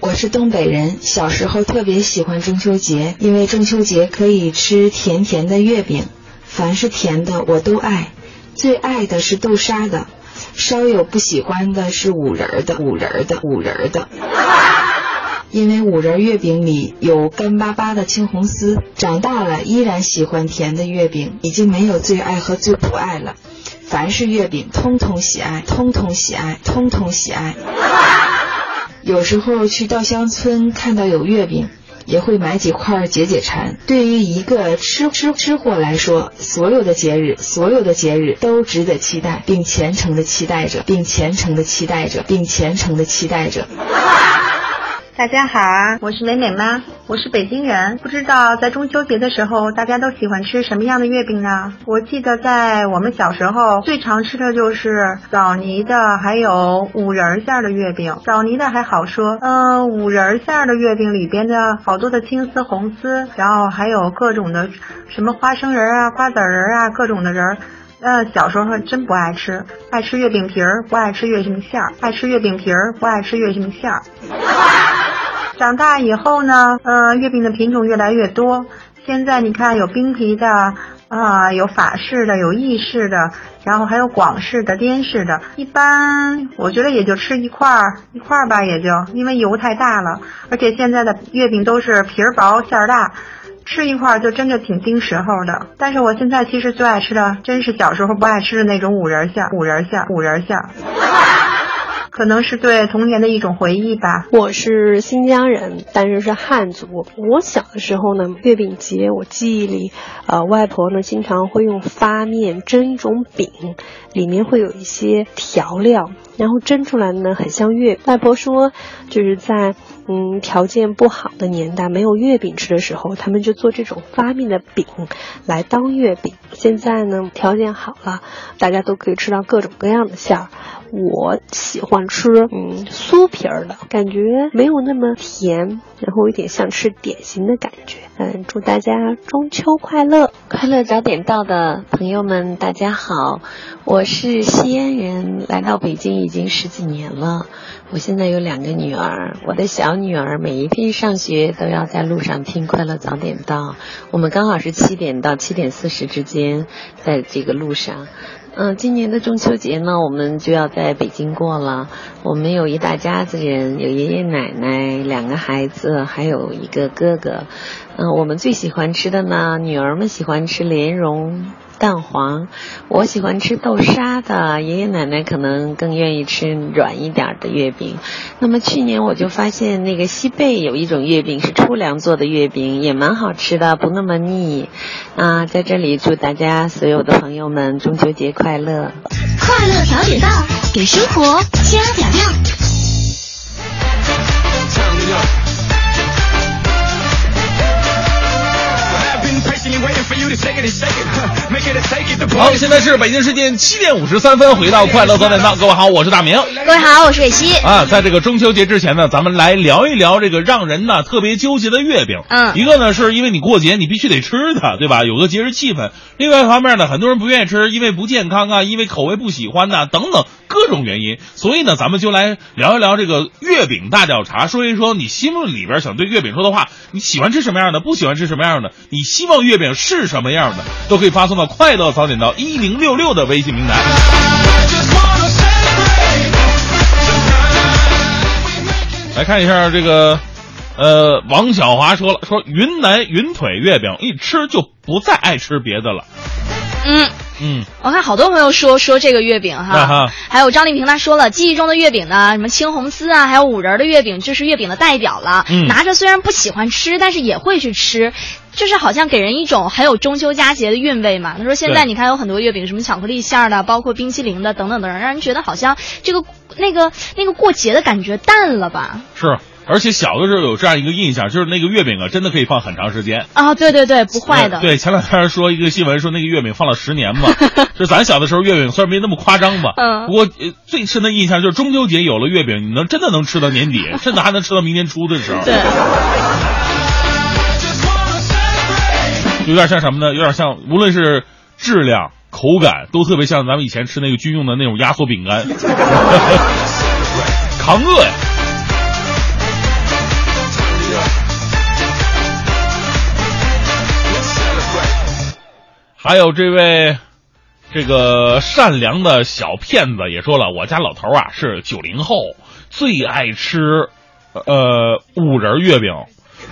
我是东北人，小时候特别喜欢中秋节，因为中秋节可以吃甜甜的月饼，凡是甜的我都爱，最爱的是豆沙的，稍有不喜欢的是五仁的。因为五仁月饼里有干巴巴的青红丝，长大了依然喜欢甜的月饼，已经没有最爱和最不爱了，凡是月饼通通喜爱。有时候去稻香村看到有月饼，也会买几块解解馋。对于一个吃货来说，所有的节日都值得期待，并虔诚的期待着。大家好啊，我是美美妈，我是北京人。不知道在中秋节的时候大家都喜欢吃什么样的月饼呢？我记得在我们小时候最常吃的就是枣泥的还有五仁馅的月饼。枣泥的还好说，五仁馅的月饼里边的好多的青丝红丝，然后还有各种的什么花生仁啊、瓜子仁啊，各种的仁。小时候真不爱吃，爱吃月饼皮儿，不爱吃月饼馅儿，长大以后呢，月饼的品种越来越多。现在你看有冰皮的，有法式的，有意式的，然后还有广式的、滇式的。一般我觉得也就吃一块吧，也就因为油太大了，而且现在的月饼都是皮儿薄馅儿大。吃一块就真的挺盯时候的，但是我现在其实最爱吃的，真是小时候不爱吃的那种五仁馅。可能是对童年的一种回忆吧。我是新疆人，但是是汉族。我小的时候呢，月饼节我记忆里，外婆呢经常会用发面蒸一种饼，里面会有一些调料，然后蒸出来呢很像月。外婆说，就是在条件不好的年代，没有月饼吃的时候，他们就做这种发面的饼来当月饼。现在呢条件好了，大家都可以吃到各种各样的馅儿。我喜欢吃酥皮儿的，感觉没有那么甜，然后有点像吃点心的感觉。祝大家中秋快乐。快乐早点到的朋友们，大家好，我是西安人，来到北京已经十几年了。我现在有2个女儿，我的小女儿每一天上学都要在路上听快乐早点到，我们刚好是7点到7点40之间在这个路上。今年的中秋节呢，我们就要在北京过了。我们有一大家子人，有爷爷奶奶，2个孩子，还有1个哥哥。我们最喜欢吃的呢，女儿们喜欢吃莲蓉、蛋黄，我喜欢吃豆沙的，爷爷奶奶可能更愿意吃软一点的月饼。那么去年我就发现那个西贝有一种月饼是粗粮做的月饼，也蛮好吃的，不那么腻啊。在这里祝大家所有的朋友们中秋节快乐，快乐早点到，给生活加点料。好，现在是北京时间7点53分，回到快乐早点到。各位好，我是大明。各位好，我是伟西。在这个中秋节之前呢，咱们来聊一聊这个让人呢特别纠结的月饼。一个呢是因为你过节你必须得吃它，对吧？有个节日气氛。另外一方面呢，很多人不愿意吃，因为不健康啊，因为口味不喜欢呐、等等各种原因。所以呢，咱们就来聊一聊这个月饼大调查，说一说你心目里边想对月饼说的话，你喜欢吃什么样的，不喜欢吃什么样的，你希望月饼是什么样的，都可以发送到快乐早点到1066的微信平台。来看一下这个王小华说云南云腿月饼一吃就不再爱吃别的了。我看好多朋友说这个月饼哈，还有张丽萍她说了，记忆中的月饼呢，什么青红丝啊，还有5仁的月饼，这是月饼的代表了。拿着虽然不喜欢吃，但是也会去吃。就是好像给人一种很有中秋佳节的韵味嘛。他说现在你看有很多月饼，什么巧克力馅的，包括冰淇淋的等等的，让人觉得好像这个那个过节的感觉淡了吧。是，而且小的时候有这样一个印象，就是那个月饼啊真的可以放很长时间啊。对对对，不坏的。对，前两天说一个新闻说那个月饼放了10年嘛。就咱小的时候月饼虽然没那么夸张吧，不过最深的印象就是中秋节有了月饼，你能真的能吃到年底，甚至还能吃到明年初的时候。对，有点像什么呢？有点像，无论是质量、口感，都特别像咱们以前吃那个军用的那种压缩饼干，扛饿呀。还有这位，这个善良的小骗子也说了，我家老头啊是90后，最爱吃5仁月饼。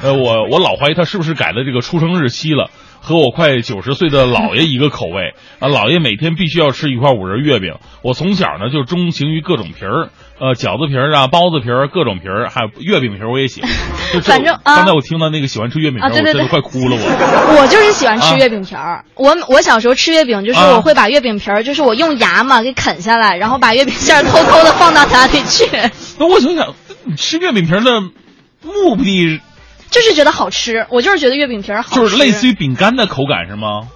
我老怀疑他是不是改了这个出生日期了，和我快90岁的姥爷一个口味啊。姥爷每天必须要吃一块5仁月饼。我从小呢就钟情于各种皮儿，饺子皮儿啊，包子皮儿，各种皮儿，还有月饼皮儿我也喜欢。反正刚才我听到那个喜欢吃月饼皮儿，对对对，我真的快哭了。我就是喜欢吃月饼皮儿。我小时候吃月饼就是我会把月饼皮儿，就是我用牙嘛给啃下来，然后把月饼馅偷偷的放到哪里去。那我就想，吃月饼皮儿的目的。就是觉得好吃，我就是觉得月饼皮儿好吃，就是类似于饼干的口感是吗？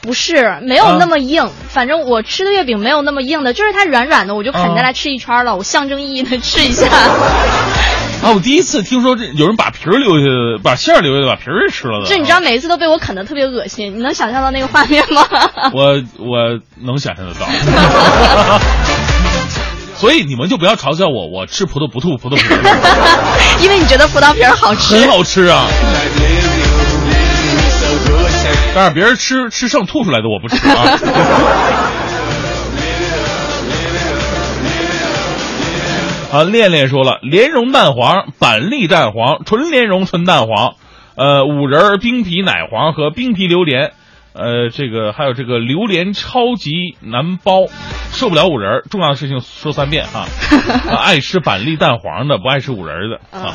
不是，没有那么硬，反正我吃的月饼没有那么硬的，就是它软软的，我就啃下来吃一圈了，我象征意义的吃一下。我第一次听说这有人把皮儿留下的，把馅儿留下的，把皮儿吃了的。这你知道每一次都被我啃得特别恶心，你能想象到那个画面吗？我能想象得到。所以你们就不要嘲笑我吃葡萄不吐葡萄皮儿。因为你觉得葡萄皮儿好吃，很好吃啊。但是别人吃剩吐出来的我不吃啊。恋恋说了，莲蓉蛋黄、板栗蛋黄、纯莲蓉纯蛋黄，5仁冰皮奶黄和冰皮榴莲，这个还有这个榴莲超级难包，受不了5仁。重要的事情说3遍哈。爱吃板栗蛋黄的，不爱吃5仁的啊。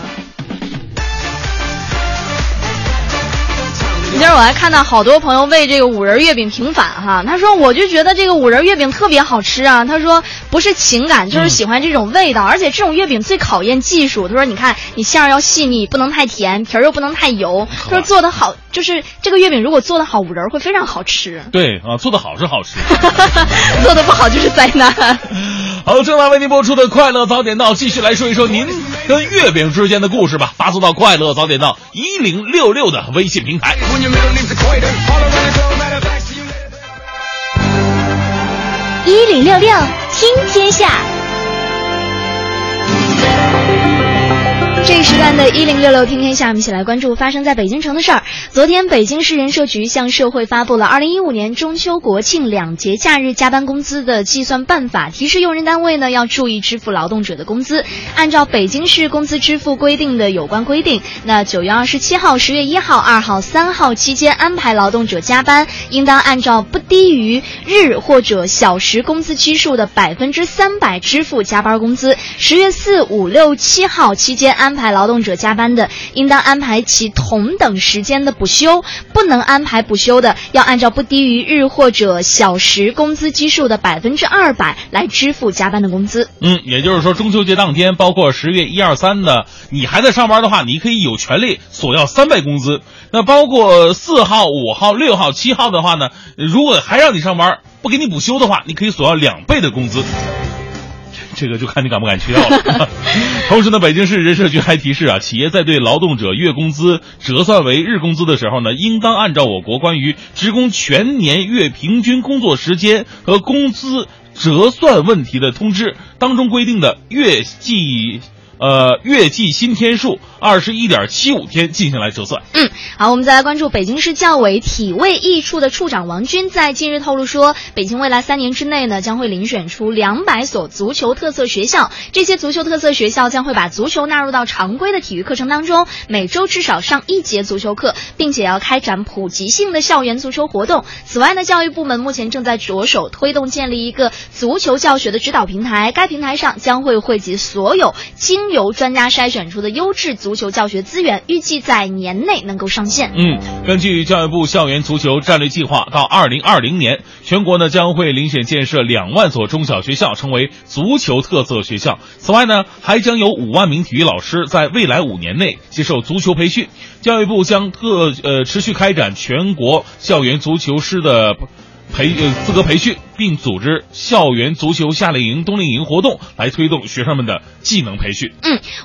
今天我还看到好多朋友为这个5仁月饼平反哈，他说我就觉得这个5仁月饼特别好吃啊，他说不是情感就是喜欢这种味道，而且这种月饼最考验技术，他说你看你馅儿要细腻，不能太甜，皮儿又不能太油，他说做得好，就是这个月饼如果做得好，5仁会非常好吃。对啊，做得好是好吃，做得不好就是灾难。好，正在为您播出的快乐早点到，继续来说一说您跟月饼之间的故事吧，发送到快乐早点到1066的微信平台。1066听天下。这一时段的1066听天下，我们一起来关注发生在北京城的事儿。昨天，北京市人社局向社会发布了2015年中秋国庆两节假日加班工资的计算办法，提示用人单位呢要注意支付劳动者的工资。按照北京市工资支付规定的有关规定，那9月27号、10月1号、2号、3号期间安排劳动者加班，应当按照不低于日或者小时工资基数的 300% 支付加班工资。10月4、5、6、7号期间安排劳动者加班的，应当安排其同等时间的补休；不能安排补休的，要按照不低于日或者小时工资基数的 200% 来支付加班的工资。也就是说，中秋节当天，包括10月1、2、3的，你还在上班的话，你可以有权利索要3倍工资。那包括4号、5号、6号、7号的话呢，如果还让你上班，不给你补休的话，你可以索要2倍的工资。这个就看你敢不敢去要了。同时呢，北京市人社局还提示啊，企业在对劳动者月工资折算为日工资的时候呢，应当按照我国关于职工全年月平均工作时间和工资折算问题的通知当中规定的月计新天数 21.75 天进行来折算。好，我们再来关注北京市教委体卫艺处的处长王军在近日透露说，北京未来3年之内呢，将会遴选出200所足球特色学校，这些足球特色学校将会把足球纳入到常规的体育课程当中，每周至少上一节足球课，并且要开展普及性的校园足球活动。此外呢，教育部门目前正在着手推动建立一个足球教学的指导平台，该平台上将会汇集所有经由专家筛选出的优质足球教学资源，预计在年内能够上线。根据教育部校园足球战略计划，到2020年，全国呢将会遴选建设2万所中小学校成为足球特色学校。此外呢，还将有5万名体育老师在未来5年内接受足球培训。教育部将持续开展全国校园足球师的资格培训，并组织校园足球夏令营、冬令营活动，来推动学生们的技能培训。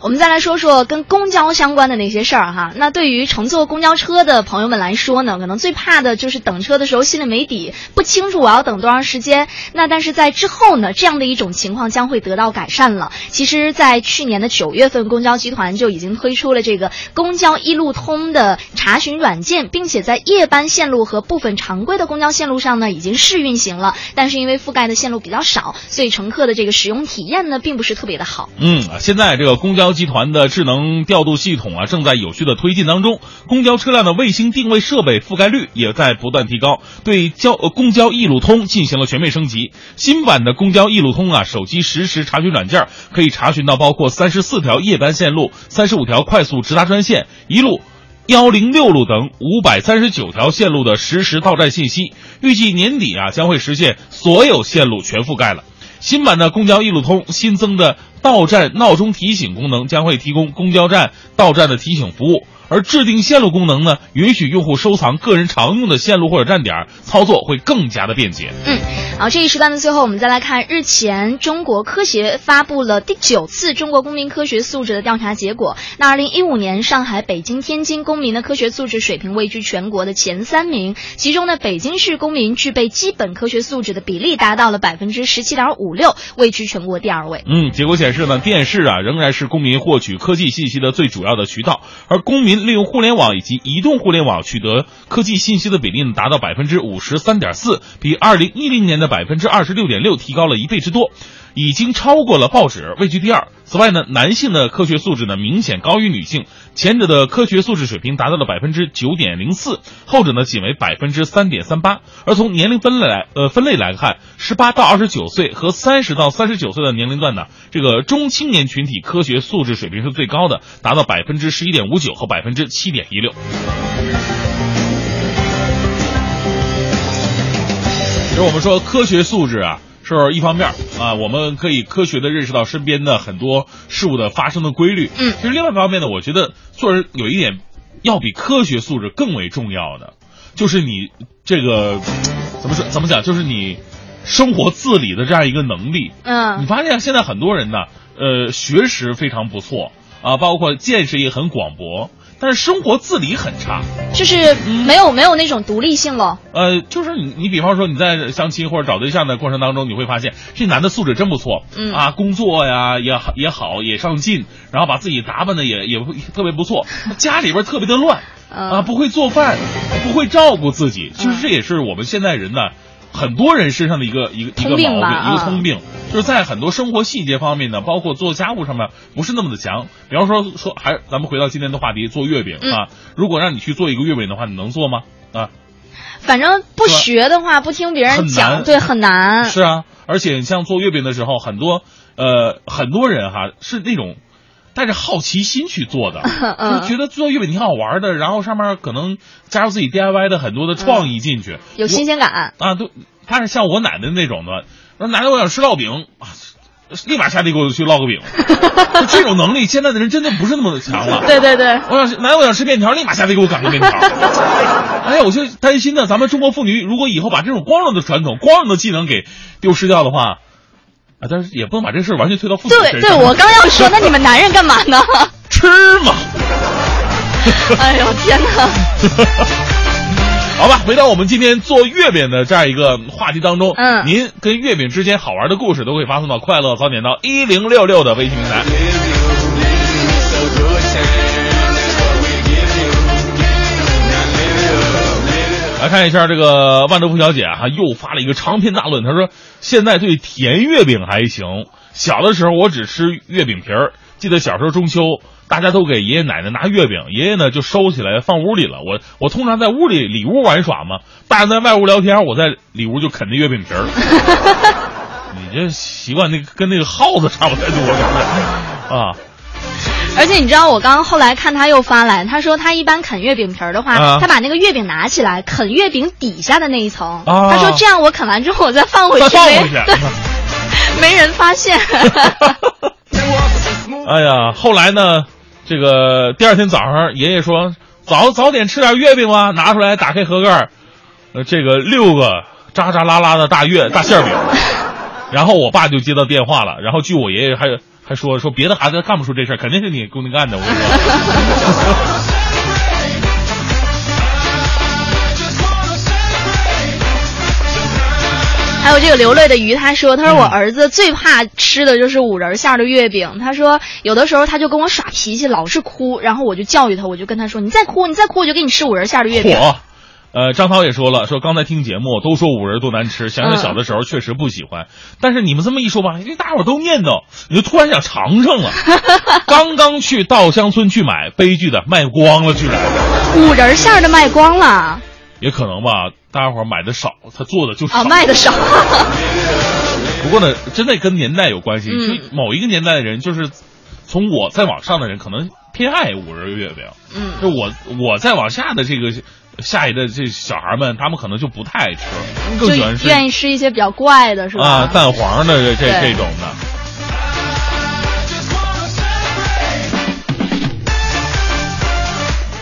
我们再来说说跟公交相关的那些事儿哈。那对于乘坐公交车的朋友们来说呢，可能最怕的就是等车的时候心里没底，不清楚我要等多长时间。那但是在之后呢，这样的一种情况将会得到改善了。其实在去年的9月份，公交集团就已经推出了这个公交一路通的查询软件，并且在夜班线路和部分常规的公交线路上呢已经试运行了，但是因为覆盖的线路比较少，所以乘客的这个使用体验呢并不是特别的好。现在这个公交集团的智能调度系统啊正在有序的推进当中，公交车辆的卫星定位设备覆盖率也在不断提高，对公交一路通进行了全面升级。新版的公交一路通啊手机实时查询软件可以查询到包括34条夜班线路、35条快速直达专线、一路106路等539条线路的实时到站信息，预计年底啊将会实现所有线路全覆盖了。新版的公交一路通新增的到站闹钟提醒功能将会提供公交站到站的提醒服务，而制定线路功能呢，允许用户收藏个人常用的线路或者站点，操作会更加的便捷。好，这一时段的最后，我们再来看日前中国科协发布了第9次中国公民科学素质的调查结果。那2015年上海、北京、天津公民的科学素质水平位居全国的前3名，其中呢，北京市公民具备基本科学素质的比例达到了 17.56%， 位居全国第2位。结果显示呢，电视啊仍然是公民获取科技信息的最主要的渠道，而公民利用互联网以及移动互联网取得科技信息的比例呢达到 53.4%， 比2010年的26.6% 提高了1倍之多，已经超过了报纸，位居第2。此外呢，男性的科学素质呢明显高于女性，前者的科学素质水平达到了 9.04%， 后者呢仅为 3.38%。 而从年龄分类来看，18到29岁和30到39岁的年龄段呢，这个中青年群体科学素质水平是最高的，达到 11.59% 和 7.16%。其实我们说科学素质啊是一方面啊，我们可以科学的认识到身边的很多事物的发生的规律。其实另外一方面呢，我觉得做人有一点要比科学素质更为重要的，就是你这个怎么讲，就是你生活自理的这样一个能力。你发现现在很多人呢，学识非常不错啊，包括见识也很广博。但是生活自理很差，就是没有那种独立性了。就是你比方说你在相亲或者找对象的过程当中，你会发现这男的素质真不错，啊，工作呀也好，也上进，然后把自己打扮的也特别不错，家里边特别的乱啊，不会做饭，不会照顾自己，其实这也是我们现代人呢。很多人身上的一个毛病，一个通病，就是在很多生活细节方面呢，包括做家务上面不是那么的强。比方说，还咱们回到今天的话题，做月饼啊，如果让你去做一个月饼的话，你能做吗？啊，反正不学的话，不听别人讲，对，很难。是啊，而且像做月饼的时候，很多人哈是那种带着好奇心去做的，就觉得做月饼挺好玩的，然后上面可能加入自己 DIY 的很多的创意进去，有新鲜感啊。对，他是像我奶奶那种的，说奶奶我想吃烙饼，啊，立马下地给我去烙个饼。这种能力现在的人真的不是那么强了。对对对，我想吃面条，立马下地给我擀个面条。哎呀，我就担心呢，咱们中国妇女如果以后把这种光荣的传统、光荣的技能给丢失掉的话。啊，但是也不能把这事完全推到父亲身上。对，我刚要说，那你们男人干嘛呢？吃嘛！哎呦天哪！好吧，回到我们今天做月饼的这样一个话题当中，您跟月饼之间好玩的故事都会发送到快乐早点到1066的微信平台。来看一下这个万德福小姐啊，又发了一个长篇大论。她说现在对甜月饼还行，小的时候我只吃月饼皮儿。记得小时候中秋大家都给爷爷奶奶拿月饼，爷爷呢就收起来放屋里了。我通常在屋里里屋玩耍嘛，大人在外屋聊天，我在里屋就啃那月饼皮儿。你这习惯那个跟那个耗子差不太多啊。而且你知道，我刚后来看他又发来，他说他一般啃月饼皮儿的话，他把那个月饼拿起来啃月饼底下的那一层。他说这样我啃完之后我再放回去，没人发现。哎呀，后来呢，这个第二天早上，爷爷说早点吃点月饼吧，拿出来打开盒盖，这个6个扎扎拉拉的大馅饼。然后我爸就接到电话了，然后据我爷爷还说别的孩子干不出这事儿，肯定是你姑娘干的。我跟你说。还有这个流泪的鱼，他说我儿子最怕吃的就是五仁馅的月饼。他说有的时候他就跟我耍脾气，老是哭，然后我就教育他，我就跟他说你再哭我就给你吃五仁馅的月饼。张涛也说了，说刚才听节目都说五仁多难吃，想想小的时候确实不喜欢，但是你们这么一说吧，这大伙都念叨，你就突然想尝尝了。刚去稻香村去买，悲剧的卖光了，居然五仁馅的卖光了，也可能吧，大伙买的少，他做的就少，卖的少。不过呢，真的跟年代有关系，就某一个年代的人，就是从我再往上的人，可能偏爱五仁月饼。就我再往下的这个。下一代这小孩们，他们可能就不太爱吃，更喜欢吃，愿意吃一些比较怪的，是吧？啊，蛋黄的这种的。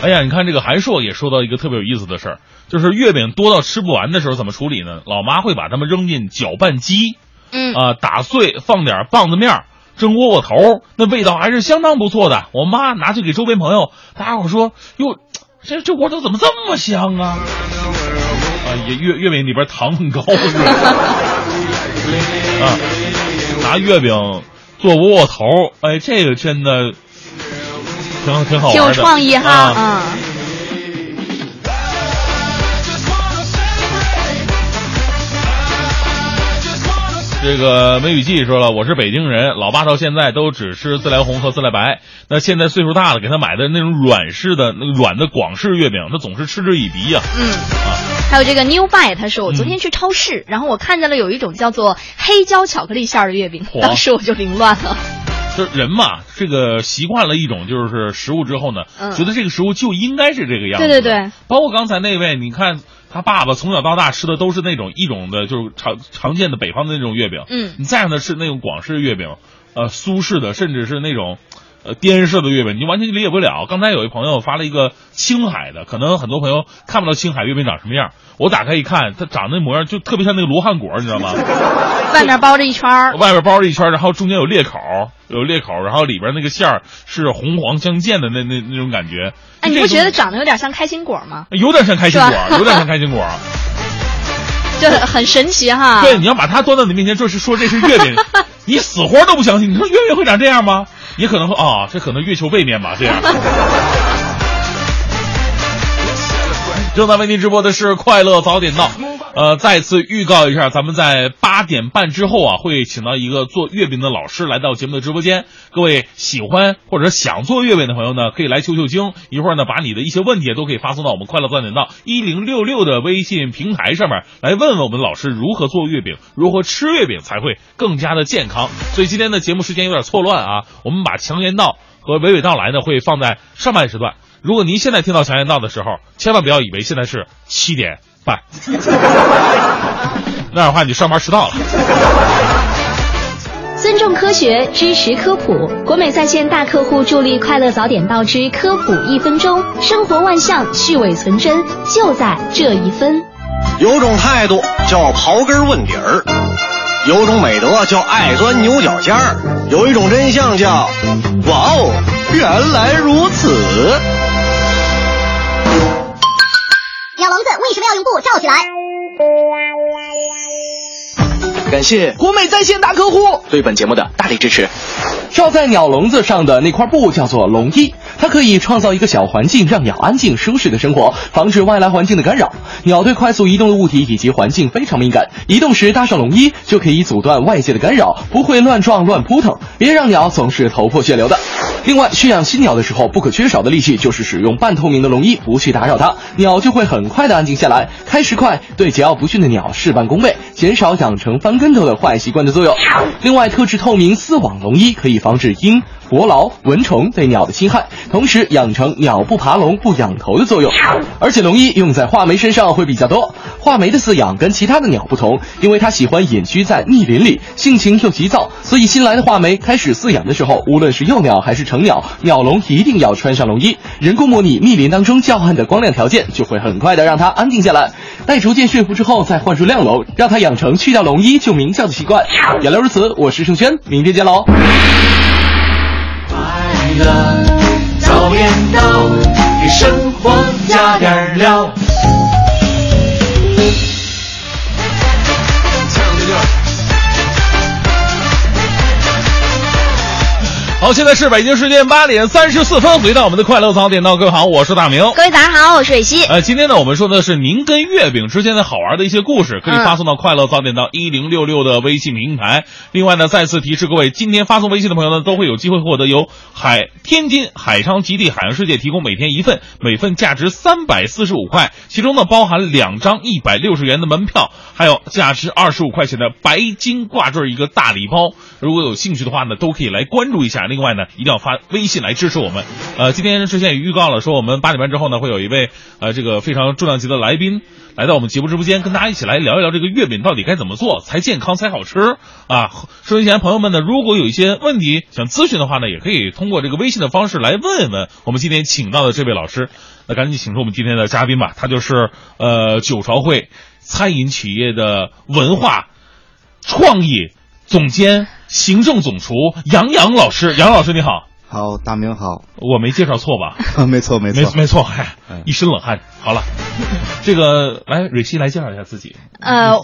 哎呀，你看这个韩硕也说到一个特别有意思的事儿，就是月饼多到吃不完的时候怎么处理呢？老妈会把它们扔进搅拌机，打碎，放点棒子面，蒸窝窝头，那味道还是相当不错的。我妈拿去给周边朋友，大家伙说哟。这窝头怎么这么香啊？啊，月饼里边糖很高是吧？啊，拿月饼做窝窝头，哎，这个真的挺好玩的，挺有创意哈。这个梅雨季说了，我是北京人，老爸到现在都只吃自来红和自来白。那现在岁数大了，给他买的那种软的广式月饼，他总是嗤之以鼻呀。还有这个 New Buy， 他说我昨天去超市，然后我看见了有一种叫做黑椒巧克力馅的月饼，当时我就凌乱了。就人嘛，这个习惯了一种就是食物之后呢，觉得这个食物就应该是这个样子。对对对，包括刚才那位，你看。他爸爸从小到大吃的都是那种一种的，就是常见的北方的那种月饼。你再让他吃那种广式月饼，苏式的，甚至是那种颠式的月饼，你完全理解不了。刚才有一朋友发了一个青海的，可能很多朋友看不到青海月饼长什么样，我打开一看，它长那模样就特别像那个罗汉果，你知道吗？外面包着一圈，外面包着一圈，然后中间有裂口，然后里边那个馅儿是红黄相间的那种感觉。哎，你不觉得长得有点像开心果吗？有点像开心果，有点像开心果。就很神奇哈。对，你要把它端到你面前，就是说这是月饼，你死活都不相信。你说月饼会长这样吗？也可能会啊，这可能月球背面吧，这样。正在为您直播的是快乐早点到，再次预告一下，咱们在8点半之后啊，会请到一个做月饼的老师来到节目的直播间。各位喜欢或者想做月饼的朋友呢，可以来求求经，一会儿呢把你的一些问题都可以发送到我们快乐早点到1066的微信平台上面来，问问我们老师如何做月饼，如何吃月饼才会更加的健康。所以今天的节目时间有点错乱啊，我们把强言道和娓娓道来呢会放在上半时段。如果您现在听到强言道的时候，千万不要以为现在是7点半，那样的话你就上班迟到了。尊重科学，支持科普，国美在线大客户助力快乐早点到之科普1分钟，生活万象，去伪存真，就在这一分。有种态度叫刨根问底儿，有种美德叫爱钻牛角尖儿，有一种真相叫哇哦原来如此。鸟笼子为什么要用布罩起来？感谢国美在线大客户对本节目的大力支持。罩在鸟笼子上的那块布叫做笼衣，它可以创造一个小环境，让鸟安静舒适的生活，防止外来环境的干扰。鸟对快速移动的物体以及环境非常敏感，移动时搭上笼衣就可以阻断外界的干扰，不会乱撞乱扑腾，别让鸟总是头破血流的。另外，驯养新鸟的时候不可缺少的利器就是使用半透明的笼衣，不去打扰它，鸟就会很快的安静下来。开食块对桀骜不驯的鸟事半功倍，减少养成翻跟头的坏习惯的作用。另外，特制透明丝网笼衣可以防止鹰、伯劳、蚊虫对鸟的侵害，同时养成鸟不爬笼不仰头的作用。而且笼衣用在画眉身上会比较多。画眉的饲养跟其他的鸟不同，因为它喜欢隐居在密林里，性情又急躁，所以新来的画眉开始饲养的时候，无论是幼鸟还是成鸟，鸟笼一定要穿上笼衣。人工模拟密林当中叫唤的光亮条件，就会很快的让它安定下来。待逐渐驯服之后，再换出亮笼，让它养成去掉笼衣就鸣叫的习惯。言来如此，我是盛轩，明天见喽。快乐早点到，给生活加点料。好，现在是北京时间8点34分，回到我们的快乐早点到。各位好，我是大明。各位大家好，我是蕊希。今天呢，我们说的是您跟月饼之间的好玩的一些故事，可以发送到快乐早点到1066的微信平台。另外呢，再次提示各位，今天发送微信的朋友呢，都会有机会获得由天津海昌极地海洋世界提供每天一份，每份价值345块，其中呢包含2张160元的门票，还有价值25块钱的白金挂坠一个大礼包。如果有兴趣的话呢，都可以来关注一下。另外呢，一定要发微信来支持我们。今天之前也预告了，说我们8点半之后呢，会有一位这个非常重量级的来宾来到我们节目直播间，跟大家一起来聊一聊这个月饼到底该怎么做才健康才好吃啊。收音前朋友们呢，如果有一些问题想咨询的话呢，也可以通过这个微信的方式来问一问我们今天请到的这位老师。那赶紧请出我们今天的嘉宾吧，他就是九朝汇餐饮企业的文化创意总监、行政总厨杨老师。杨老师你好。好，大明好。我没介绍错吧？没错，一身冷汗。好了，这个来蕊希来介绍一下自己。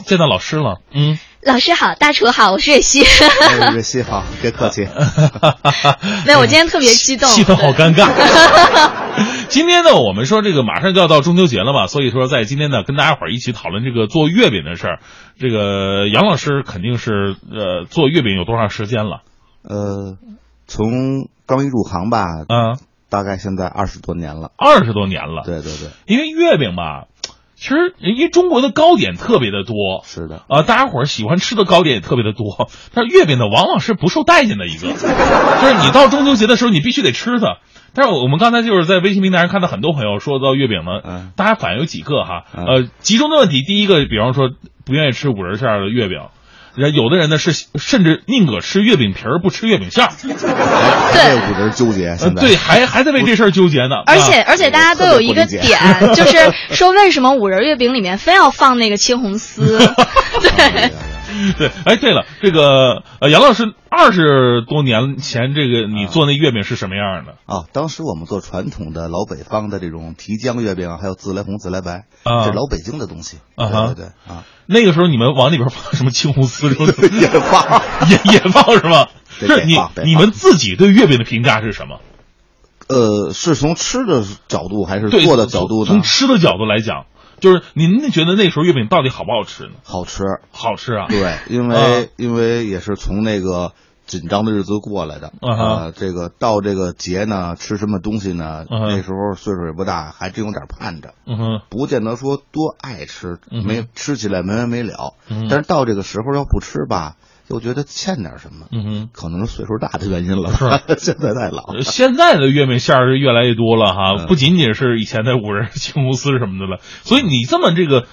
见到老师了。嗯，老师好，大厨好，我是蕊希。蕊希好，别客气。没有，我今天特别激动，气氛好尴尬。今天呢，我们说这个马上就要到中秋节了嘛，所以说在今天呢，跟大家伙儿一起讨论这个做月饼的事儿。这个杨老师肯定是做月饼有多长时间了？从刚一入行吧，大概现在20多年了。20多年了，对对对。因为月饼吧，其实因为中国的糕点特别的多，是的，大家伙儿喜欢吃的糕点也特别的多，但是月饼呢，往往是不受待见的一个，就是你到中秋节的时候，你必须得吃它。但是我们刚才就是在微信平台上看到很多朋友说到月饼呢，大家反映有几个哈，集中的问题，第一个，比方说不愿意吃五仁馅的月饼，有的人呢是甚至宁可吃月饼皮儿不吃月饼馅儿，对，这股人纠结，现在对还在为这事儿纠结呢。而且大家都有一个点，就是说为什么五仁月饼里面非要放那个青红丝？对。对，哎，对了，这个杨老师20多年前，这个你做那月饼是什么样的啊？当时我们做传统的老北方的这种皮浆月饼，还有自来红、自来白，啊、这老北京的东西。啊、对对啊，那个时候你们往里边放什么青红丝什么的也放，也放是吧？是你们自己对月饼的评价是什么？是从吃的角度还是做的角度呢？从吃的角度来讲。就是您觉得那时候月饼到底好不好吃呢？好吃，好吃啊！对，因为也是从那个紧张的日子过来的这个到这个节呢，吃什么东西呢？那时候岁数也不大，还真有点盼着，不见得说多爱吃，没吃起来没完没了。但是到这个时候要不吃吧。又觉得欠点什么，可能是岁数大的原因了。是，现在太老了。现在的月饼馅儿是越来越多了哈，不仅仅是以前的五仁、青红丝什么的了。所以你这么这个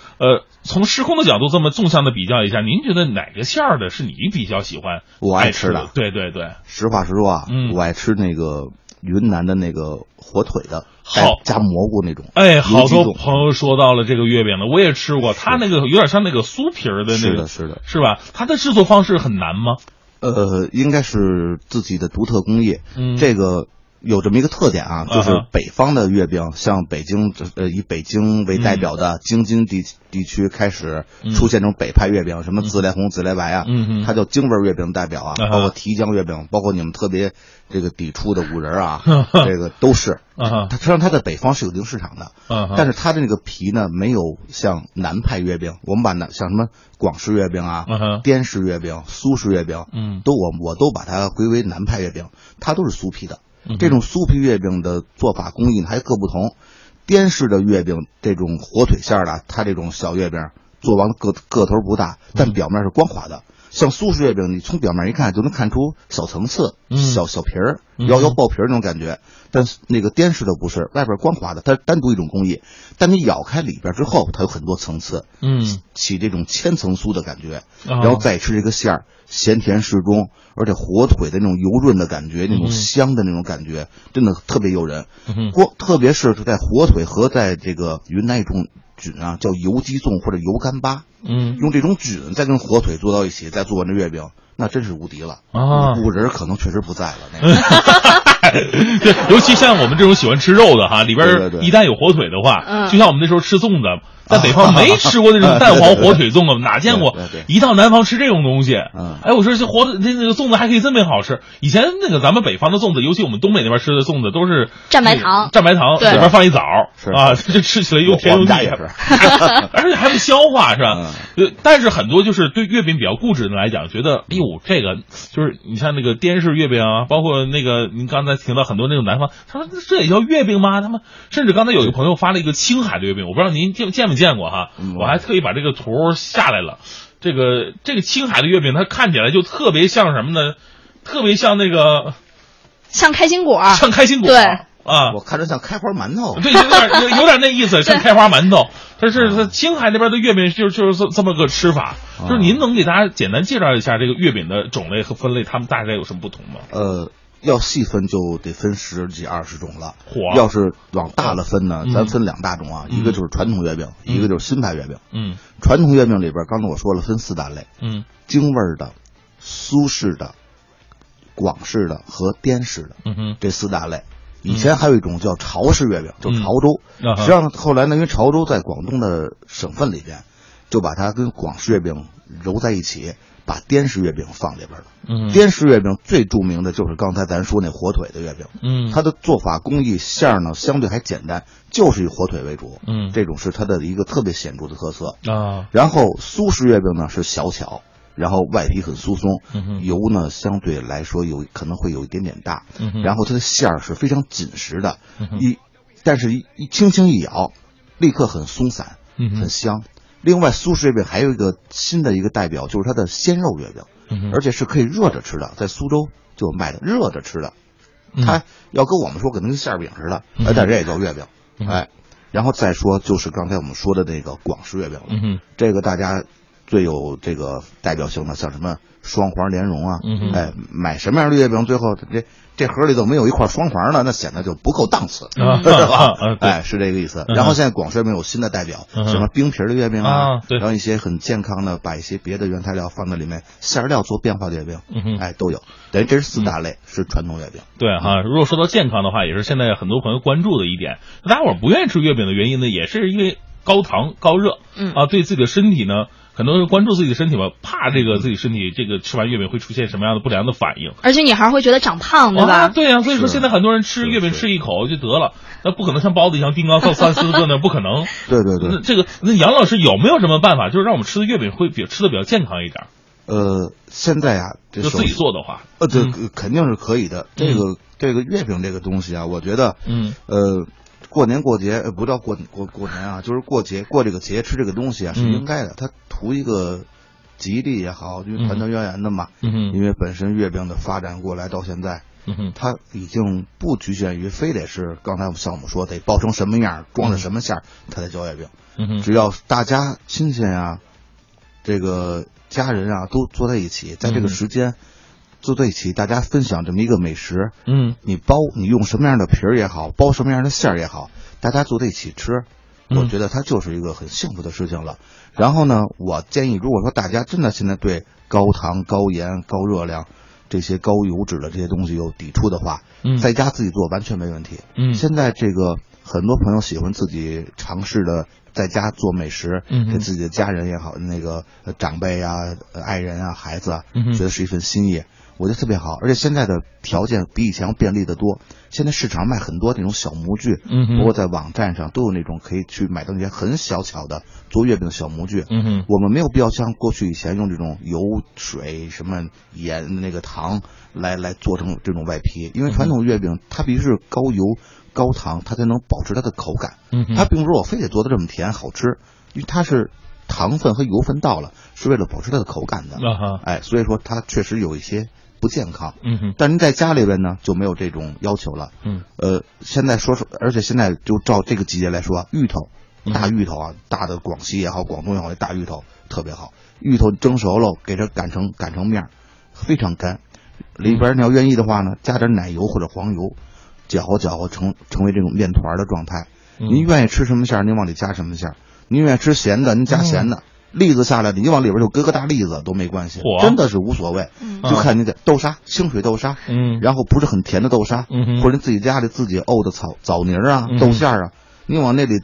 从时空的角度这么纵向的比较一下，您觉得哪个馅儿的是你比较喜欢？我爱吃的，对对对。实话实说啊，我爱吃那个云南的那个火腿的。好加蘑菇那种，哎，好多朋友说到了这个月饼呢，我也吃过，它那个有点像那个酥皮儿的那个，是的，是吧？它的制作方式很难吗？应该是自己的独特工艺，这个有这么一个特点啊，就是北方的月饼，像北京以北京为代表的京津地区开始出现这种北派月饼，什么自来红、自来白啊，它叫京味月饼代表啊，包括提浆月饼，包括你们特别。这个抵触的五仁啊，这个都是，它实际上它在北方是有一定市场的，但是它的那个皮呢，没有像南派月饼，我们把像什么广式月饼啊、滇式月饼、苏式月饼，我都把它归为南派月饼，它都是酥皮的。这种酥皮月饼的做法工艺还各不同，滇式的月饼这种火腿馅的，它这种小月饼做完个头不大，但表面是光滑的。像苏式月饼，你从表面一看就能看出小层次、小皮儿、摇爆皮儿那种感觉。但是那个滇式的不是，外边光滑的，它是单独一种工艺。但你咬开里边之后，它有很多层次，起这种千层酥的感觉。然后再吃这个馅儿，咸甜适中，而且火腿的那种油润的感觉，那种香的那种感觉，真的特别诱人。特别是在火腿和在这个云南一种。菌啊，叫油鸡枞或者油干巴，用这种菌再跟火腿做到一起，再做完这月饼，那真是无敌了啊！五仁可能确实不在了，那个。对，尤其像我们这种喜欢吃肉的哈，里边一旦有火腿的话，就像我们那时候吃粽子，在北方没吃过那种蛋黄火腿粽子，哪见过？一到南方吃这种东西，哎，我说这那个粽子还可以这么好吃。以前那个咱们北方的粽子，尤其我们东北那边吃的粽子，都是蘸白糖里边放一枣啊，这吃起来又甜又腻，而且还不消化是吧？但是很多就是对月饼比较固执的来讲，觉得哎呦这个就是你像那个滇式月饼啊，包括那个您刚才。听到很多那种南方，他说这也叫月饼吗？他们甚至刚才有一个朋友发了一个青海的月饼，我不知道您见没见过哈，我还特意把这个图下来了。这个青海的月饼，它看起来就特别像什么呢？特别像那个，像开心果，对啊，我看着像开花馒头，对，有点那意思，像开花馒头。但是青海那边的月饼就是这么个吃法，就是您能给大家简单介绍一下这个月饼的种类和分类，它们大概有什么不同吗？要细分就得分10几20种了，要是往大了分呢，咱分2大种啊，一个就是传统月饼，一个就是新派月饼。传统月饼里边，刚才我说了分4大类，京味儿的、苏式的、广式的和滇式的，这4大类。以前还有一种叫潮式月饼，就潮州，实际上后来呢，因为潮州在广东的省份里边，就把它跟广式月饼揉在一起。把滇式月饼放里边了。滇式月饼最著名的就是刚才咱说那火腿的月饼。它的做法工艺馅儿呢相对还简单，就是以火腿为主。这种是它的一个特别显著的特色啊。然后苏式月饼呢是小巧，然后外皮很酥松，油呢相对来说可能会有一点点大。然后它的馅儿是非常紧实的，但是轻轻一咬，立刻很松散，很香。另外，苏式月饼还有一个新的一个代表，就是它的鲜肉月饼，而且是可以热着吃的，在苏州就有卖的热着吃的。它要跟我们说可能跟馅饼似的，但这也叫月饼，哎。然后再说就是刚才我们说的那个广式月饼了，这个大家最有这个代表性的，像什么双黄莲蓉啊，哎，买什么样的月饼，最后这盒里头没有一块双黄呢，那显得就不够档次，是吧？哎，是这个意思。然后现在广式月饼有新的代表，什么冰皮的月饼啊，然后一些很健康的，把一些别的原材料放在里面，馅料做变化的月饼，哎，都有。等于这是四大类是传统月饼。对哈，如果说到健康的话，也是现在很多朋友关注的一点。大家伙不愿意吃月饼的原因呢，也是因为高糖高热，啊，对自己的身体呢。很多人关注自己的身体吧，怕这个自己身体这个吃完月饼会出现什么样的不良的反应，而且你还会觉得长胖，对吧？对啊，所以说现在很多人吃月饼吃一口就得了，那不可能像包子一样叮当到3-4顿呢，不可能。对对对，那杨老师有没有什么办法，就是让我们吃的月饼会吃的比较健康一点？现在啊，这就自己做的话，这肯定是可以的。这个月饼这个东西啊，我觉得，过年过节，不叫过年啊，就是过节过这个节吃这个东西啊是应该的，它图一个吉利也好，因为团团圆圆的嘛。因为本身月饼的发展过来到现在，它已经不局限于非得是刚才像我们说得包成什么样，装着什么馅儿，它才叫月饼。只要大家亲戚啊，这个家人啊都坐在一起，在这个时间。坐在一起，大家分享这么一个美食，你用什么样的皮儿也好，包什么样的馅儿也好，大家坐在一起吃，我觉得它就是一个很幸福的事情了。然后呢，我建议，如果说大家真的现在对高糖、高盐、高热量这些高油脂的这些东西有抵触的话，在家自己做完全没问题。现在这个很多朋友喜欢自己尝试的。在家做美食，给自己的家人也好，那个长辈啊、爱人啊、孩子啊，觉得是一份心意，我觉得特别好。而且现在的条件比以前便利得多，现在市场卖很多那种小模具，包括在网站上都有那种可以去买到那些很小巧的做月饼的小模具。我们没有必要像过去以前用这种油水、什么盐、那个糖来做成这种外皮，因为传统月饼它必须是高油。高糖它才能保持它的口感，它并不是我非得做的这么甜好吃，因为它是糖分和油分到了，是为了保持它的口感的，哎，所以说它确实有一些不健康，但您在家里边呢就没有这种要求了，现在而且现在就照这个季节来说，芋头，大芋头啊，大的广西也好，广东也好，大芋头特别好，芋头蒸熟了，给它擀成面，非常干，里边你要愿意的话呢，加点奶油或者黄油。搅和搅和成为这种面团的状态，您愿意吃什么馅儿，您往里加什么馅儿，您愿意吃咸的，您加咸的，栗子下来您往里边就搁个大栗子都没关系，真的是无所谓，就看您的豆沙，清水豆沙，然后不是很甜的豆沙，或者自己家里自己沤的枣泥啊，豆馅儿啊，您往那里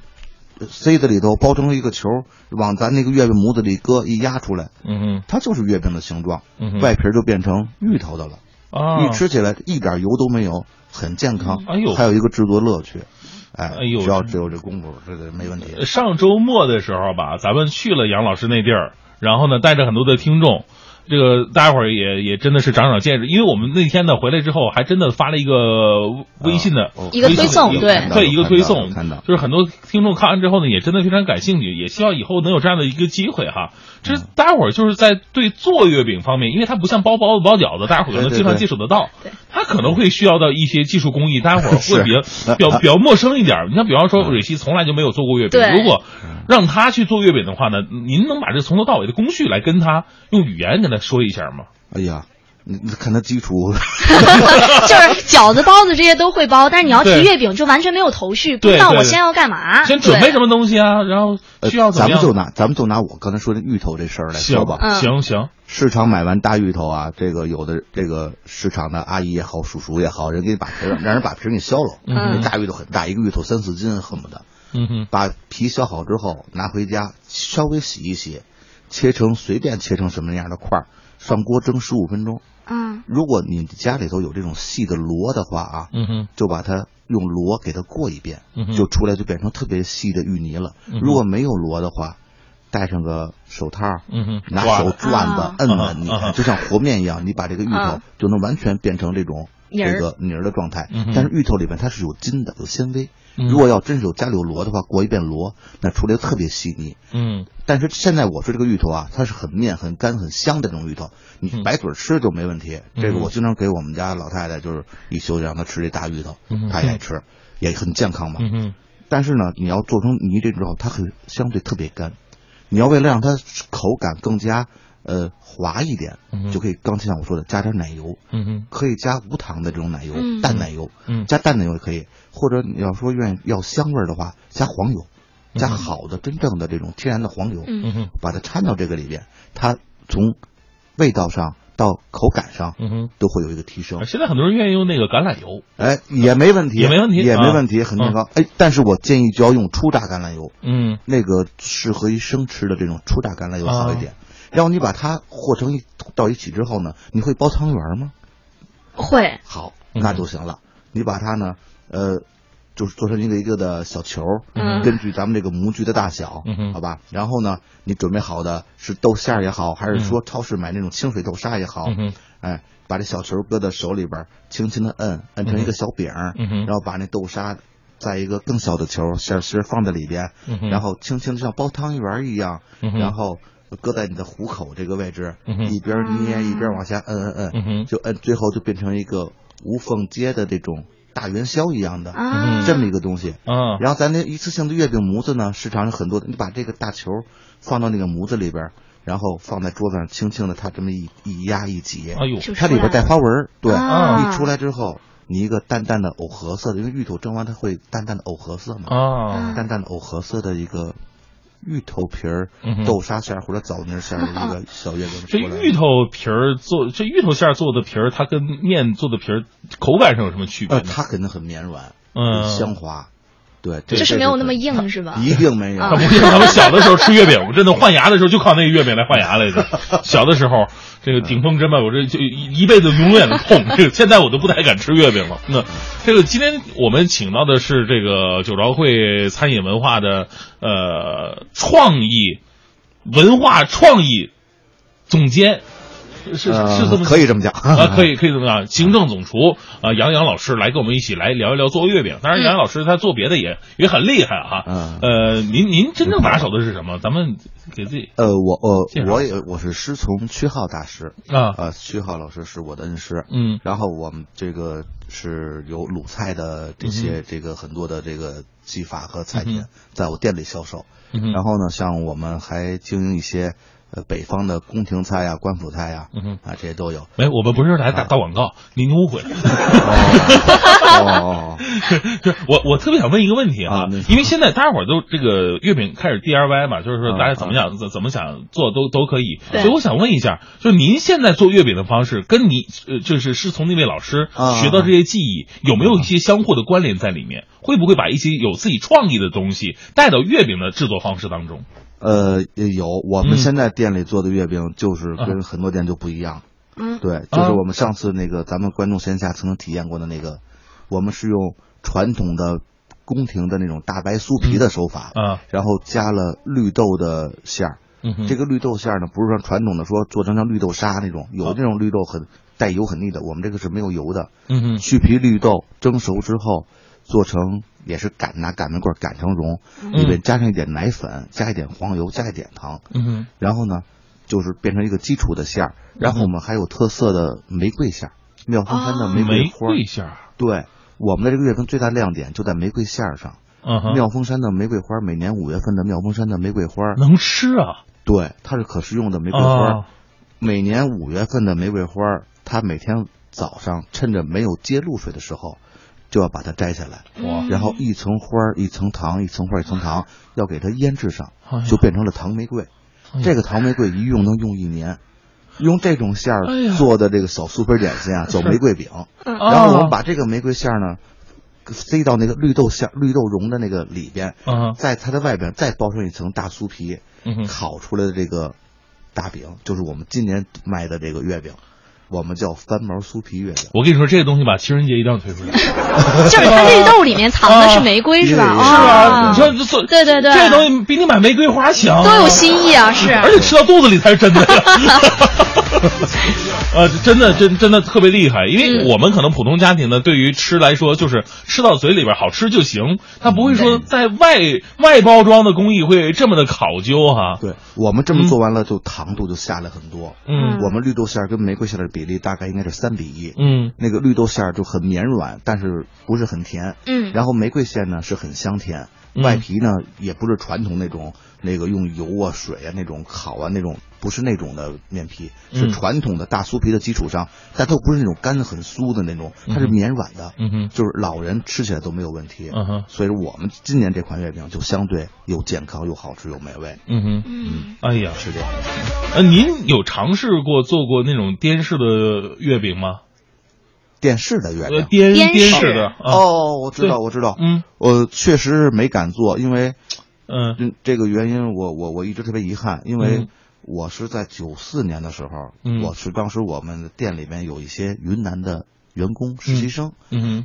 塞子里头包成一个球，往咱那个月饼模子里搁一压出来，它就是月饼的形状，外皮就变成芋头的了。你吃起来一点油都没有，很健康，还有一个制作乐趣，只有这功夫，这个没问题。上周末的时候吧，咱们去了杨老师那地儿，然后呢带着很多的听众，这个大家伙儿也真的是长长见识，因为我们那天呢回来之后，还真的发了一个微信的一个推送，对，一个推送，就是很多听众看完之后呢，也真的非常感兴趣，也希望以后能有这样的一个机会哈。这大家伙儿就是在对做月饼方面，因为它不像包包子、包饺子，大家伙儿可能经常接触得到，它可能会需要到一些技术工艺，大家伙儿会比较陌生一点。你像比方说蕊希从来就没有做过月饼，如果让他去做月饼的话呢，您能把这从头到尾的工序来跟他用语言跟他说一下吗？哎呀，你看他基础，就是饺子、包子这些都会包，但是你要提月饼就完全没有头绪，不知道我先要干嘛，先准备什么东西啊，然后需要怎么样？咱们就拿我刚才说的芋头这事儿来说吧。行，市场买完大芋头啊，这个有的这个市场的阿姨也好，叔也好，人给你把皮让人把皮给你削了，那大芋头很大，一个芋头3-4斤恨不得。把皮削好之后拿回家，稍微洗一洗，随便切成什么样的块儿，上锅蒸15分钟。如果你家里头有这种细的螺的话啊，就把它用螺给它过一遍，就出来就变成特别细的芋泥了。如果没有螺的话，戴上个手套，拿手转子摁摁，你就像和面一样，你把这个芋头就能完全变成这种这个泥儿的状态。但是芋头里面它是有筋的，有纤维。如果要真是有家里有螺的话，过一遍螺，那出来特别细腻。但是现在我说这个芋头啊，它是很面、很干、很香的那种芋头，你白嘴吃就没问题。这个我经常给我们家老太太就是一休息让她吃这大芋头，她也爱吃，也很健康嘛。但是呢，你要做成泥这之后，它很相对特别干。你要为了让它口感更加滑一点，就可以刚才像我说的加点奶油，可以加无糖的这种奶油，淡奶油，加淡奶油也可以，或者你要说愿意要香味的话，加黄油，加好的真正的这种天然的黄油，把它掺到这个里边，它从味道上到口感上，都会有一个提升。现在很多人愿意用那个橄榄油，哎，也没问题，也没问题，很健康。哎，但是我建议就要用初榨橄榄油，那个适合于生吃的这种初榨橄榄油好一点。然后你把它和成到一起之后呢，你会包汤圆吗？会。好，那就行了。你把它呢，就是做成一个一个的小球，根据咱们这个模具的大小，好吧。然后呢，你准备好的是豆馅儿也好，还是说超市买那种清水豆沙也好，哎，把这小球搁到手里边，轻轻的摁成一个小饼，然后把那豆沙在一个更小的球馅儿放在里边，然后轻轻的像包汤圆一样，然后搁在你的虎口这个位置，一边捏一边往下摁，就摁，最后就变成一个无缝接的这种大元宵一样的这么一个东西。然后咱那一次性的月饼模子呢，市场有很多的，你把这个大球放到那个模子里边，然后放在桌子上，轻轻的它这么一压一挤，它里边带花纹，对，一出来之后，你一个淡淡的藕荷色的，因为芋头蒸完它会淡淡的藕荷色嘛，淡淡的藕荷色的一个芋头皮儿豆沙馅儿或者枣泥馅儿的一个小月饼。这芋头皮儿做，这芋头馅儿做的皮儿，它跟面做的皮儿口感上有什么区别？它肯定很绵软，香滑。对，就是没有那么硬，是吧？一定没有。它不是咱们小的时候吃月饼，我真的换牙的时候就靠那个月饼来换牙来着。小的时候，这个顶峰针吧，我这就一辈子永远的痛。这个现在我都不太敢吃月饼了。那这个今天我们请到的是这个九朝会餐饮文化的创意文化创意总监。是这么可以这么讲啊，可以这么讲。行政总厨杨洋老师来跟我们一起来聊一聊做月饼。当然杨洋老师他做别的也很厉害哈。您真正拿手的是什么？咱们给自己我是师从屈浩大师屈浩老师是我的恩师。然后我们这个是有鲁菜的这些这个很多的这个技法和菜品在我店里销售。然后呢，像我们还经营一些北方的宫廷菜呀、官府菜呀，这些都有。没，我们不是来打广告，您误会了。我特别想问一个问题啊，因为现在大家伙都这个月饼开始 DIY 嘛，就是说大家怎么想做都可以。所以我想问一下，就是您现在做月饼的方式，跟你就是从那位老师学到这些技艺，有没有一些相互的关联在里面？会不会把一些有自己创意的东西带到月饼的制作方式当中？有，我们现在店里做的月饼就是跟很多店就不一样。对，就是我们上次那个咱们观众线下曾经体验过的那个，我们是用传统的宫廷的那种大白酥皮的手法，然后加了绿豆的馅儿。这个绿豆馅儿呢，不是说传统的说做成像绿豆沙那种，有这种绿豆很带油很腻的，我们这个是没有油的。去皮绿豆蒸熟之后做成，也是拿擀面棍擀成蓉，里面加上一点奶粉，加一点黄油，加一点糖，然后呢，就是变成一个基础的馅儿。然后我们还有特色的玫瑰馅儿，妙峰山的玫瑰馅儿。对，我们的这个月饼最大亮点就在玫瑰馅儿上。妙峰山的玫瑰花，每年5月份的妙峰山的玫瑰花能吃啊？对，它是可食用的玫瑰花。每年5月份的玫瑰花，它每天早上趁着没有接露水的时候，就要把它摘下来，然后一层花一层糖，一层花一层糖，要给它腌制上，就变成了糖玫瑰。这个糖玫瑰一用能用一年。用这种馅儿做的这个小酥皮点心啊，叫玫瑰饼。然后我们把这个玫瑰馅儿呢塞到那个绿豆蓉的那个里边，在它的外边再包上一层大酥皮，烤出来的这个大饼就是我们今年卖的这个月饼。我们叫翻毛酥皮月饼。我跟你说，这个东西把情人节一定要推出来。就是它绿豆里面藏的是玫瑰，是吧？是吧？你说对，这东西比你买玫瑰花强，都有新意啊！是，而且吃到肚子里才是真的。真的特别厉害，因为我们可能普通家庭呢，对于吃来说，就是吃到嘴里边好吃就行，它不会说在外包装的工艺会这么的考究哈。对，我们这么做完了，就糖度就下来很多。我们绿豆馅跟玫瑰馅的比例大概应该是3:1。那个绿豆馅就很绵软，但是不是很甜。然后玫瑰馅呢是很香甜，外皮呢也不是传统那种那个用油啊水啊那种烤啊那种，不是那种的面皮，是传统的大酥皮的基础上，但它不是那种干很酥的那种，它是绵软的，就是老人吃起来都没有问题。所以我们今年这款月饼就相对又健康又好吃又美味。哎呀，是这样。您有尝试过做过那种滇式的月饼吗？电视的月饼，电视的哦，我知道，我确实是没敢做，因为，这个原因我一直特别遗憾，因为我是在94年的时候，我是当时我们店里面有一些云南的员工实习生，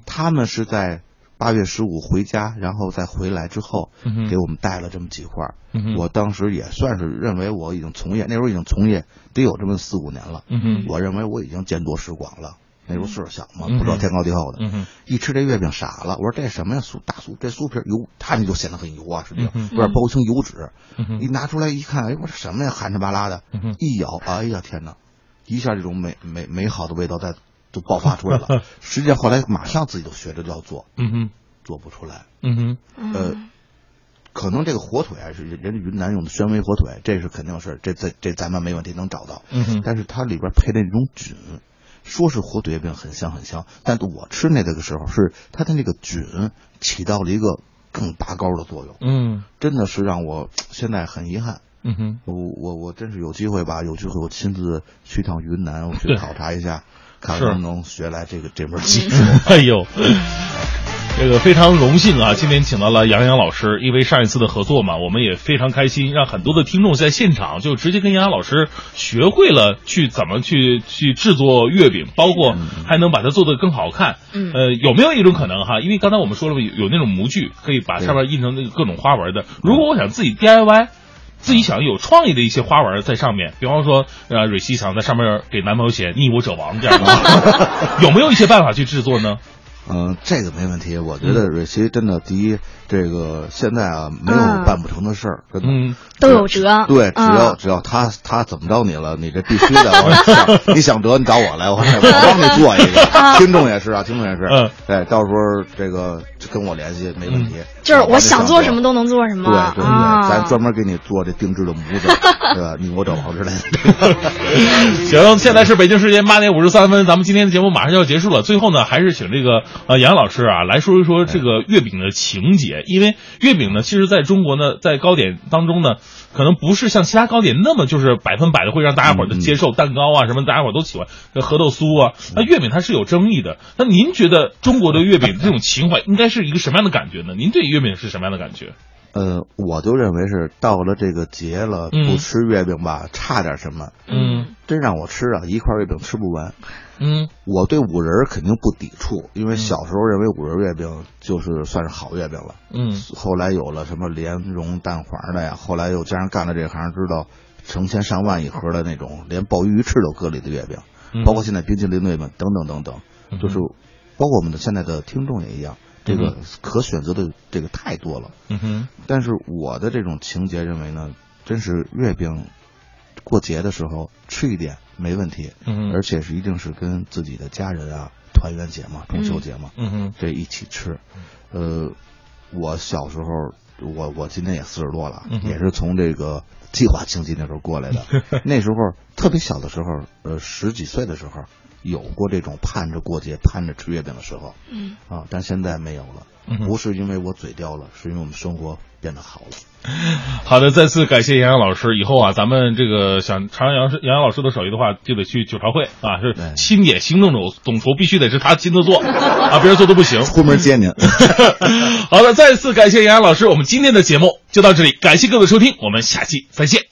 他们是在8月15回家，然后再回来之后，给我们带了这么几块。我当时也算是认为我已经从业，那时候已经从业得有这么4-5年了，我认为我已经见多识广了。那时候岁数小嘛，不知道天高地厚的，一吃这月饼傻了。我说这什么呀，这酥皮油，它那就显得很油啊，是不是？有点包青油脂。一拿出来一看，哎，我说什么呀，寒碜巴拉的。一咬，哎呀天哪！一下这种美好的味道就爆发出来了。实际上后来马上自己就学着要做，做不出来。可能这个火腿是人家云南用的宣威火腿，这是肯定是这咱们没问题能找到。但是它里边配的那种菌。说是火腿月饼很香，但我吃那个时候是它的那个菌起到了一个更拔高的作用，真的是让我现在很遗憾。我真是有机会我亲自去趟云南，我去考察一下，看能不能学来这门技术。哎呦，这个非常荣幸啊！今天请到了杨洋老师，因为上一次的合作嘛，我们也非常开心，让很多的听众在现场就直接跟杨洋老师学会了怎么去制作月饼，包括还能把它做得更好看。有没有一种可能哈？因为刚才我们说了有那种模具，可以把上面印成那个各种花纹的。如果我想自己 DIY。自己想有创意的一些花纹在上面，比方说，蕊希想在上面给男朋友写“逆我者亡”这样的，有没有一些办法去制作呢？这个没问题。我觉得蕊希真的，第一，这个现在啊，没有办不成的事儿，真的都有辙。对，只要他怎么着你了，你这必须的。你想辙，你找我来，我帮你做一个。听众也是。对，到时候这个跟我联系没问题。就是我想做什么都能做什么。对，咱专门给你做这定制的模子，对吧？你我找好之类的。行，现在是北京时间8:53，咱们今天的节目马上就要结束了。最后呢，还是请这个。杨老师啊，来说一说这个月饼的情节，因为月饼呢，其实在中国呢，在糕点当中呢，可能不是像其他糕点那么就是100%的会让大家伙的接受，蛋糕啊什么大家伙都喜欢，核豆酥啊，那月饼它是有争议的。那您觉得中国的月饼这种情怀应该是一个什么样的感觉呢？您对月饼是什么样的感觉？我就认为是到了这个节了，不吃月饼吧，差点什么。真让我吃啊，一块月饼吃不完。我对五仁肯定不抵触，因为小时候认为五仁月饼就是算是好月饼了。后来有了什么莲蓉蛋黄的呀，后来又加上干了这行，知道成千上万一盒的那种连鲍鱼翅都搁里的月饼，包括现在冰淇淋月饼等等，就是包括我们的现在的听众也一样。这个可选择的这个太多了，但是我的这种情节认为呢，真是月饼过节的时候吃一点没问题，而且是一定是跟自己的家人啊，团圆节嘛，中秋节嘛，这一起吃。我小时候，我今年也40多了，也是从这个计划经济那时候过来的，那时候特别小的时候，10几岁的时候。有过这种盼着过节盼着吃月饼的时候，但现在没有了，不是因为我嘴刁了，是因为我们生活变得好了。好的，再次感谢杨洋老师，以后啊咱们这个想尝杨洋老师的手艺的话，就得去九朝会啊，是亲姐行政总厨必须得是他亲自做啊，别人做都不行，出门接您。好的，再次感谢杨洋老师，我们今天的节目就到这里，感谢各位收听，我们下期再见。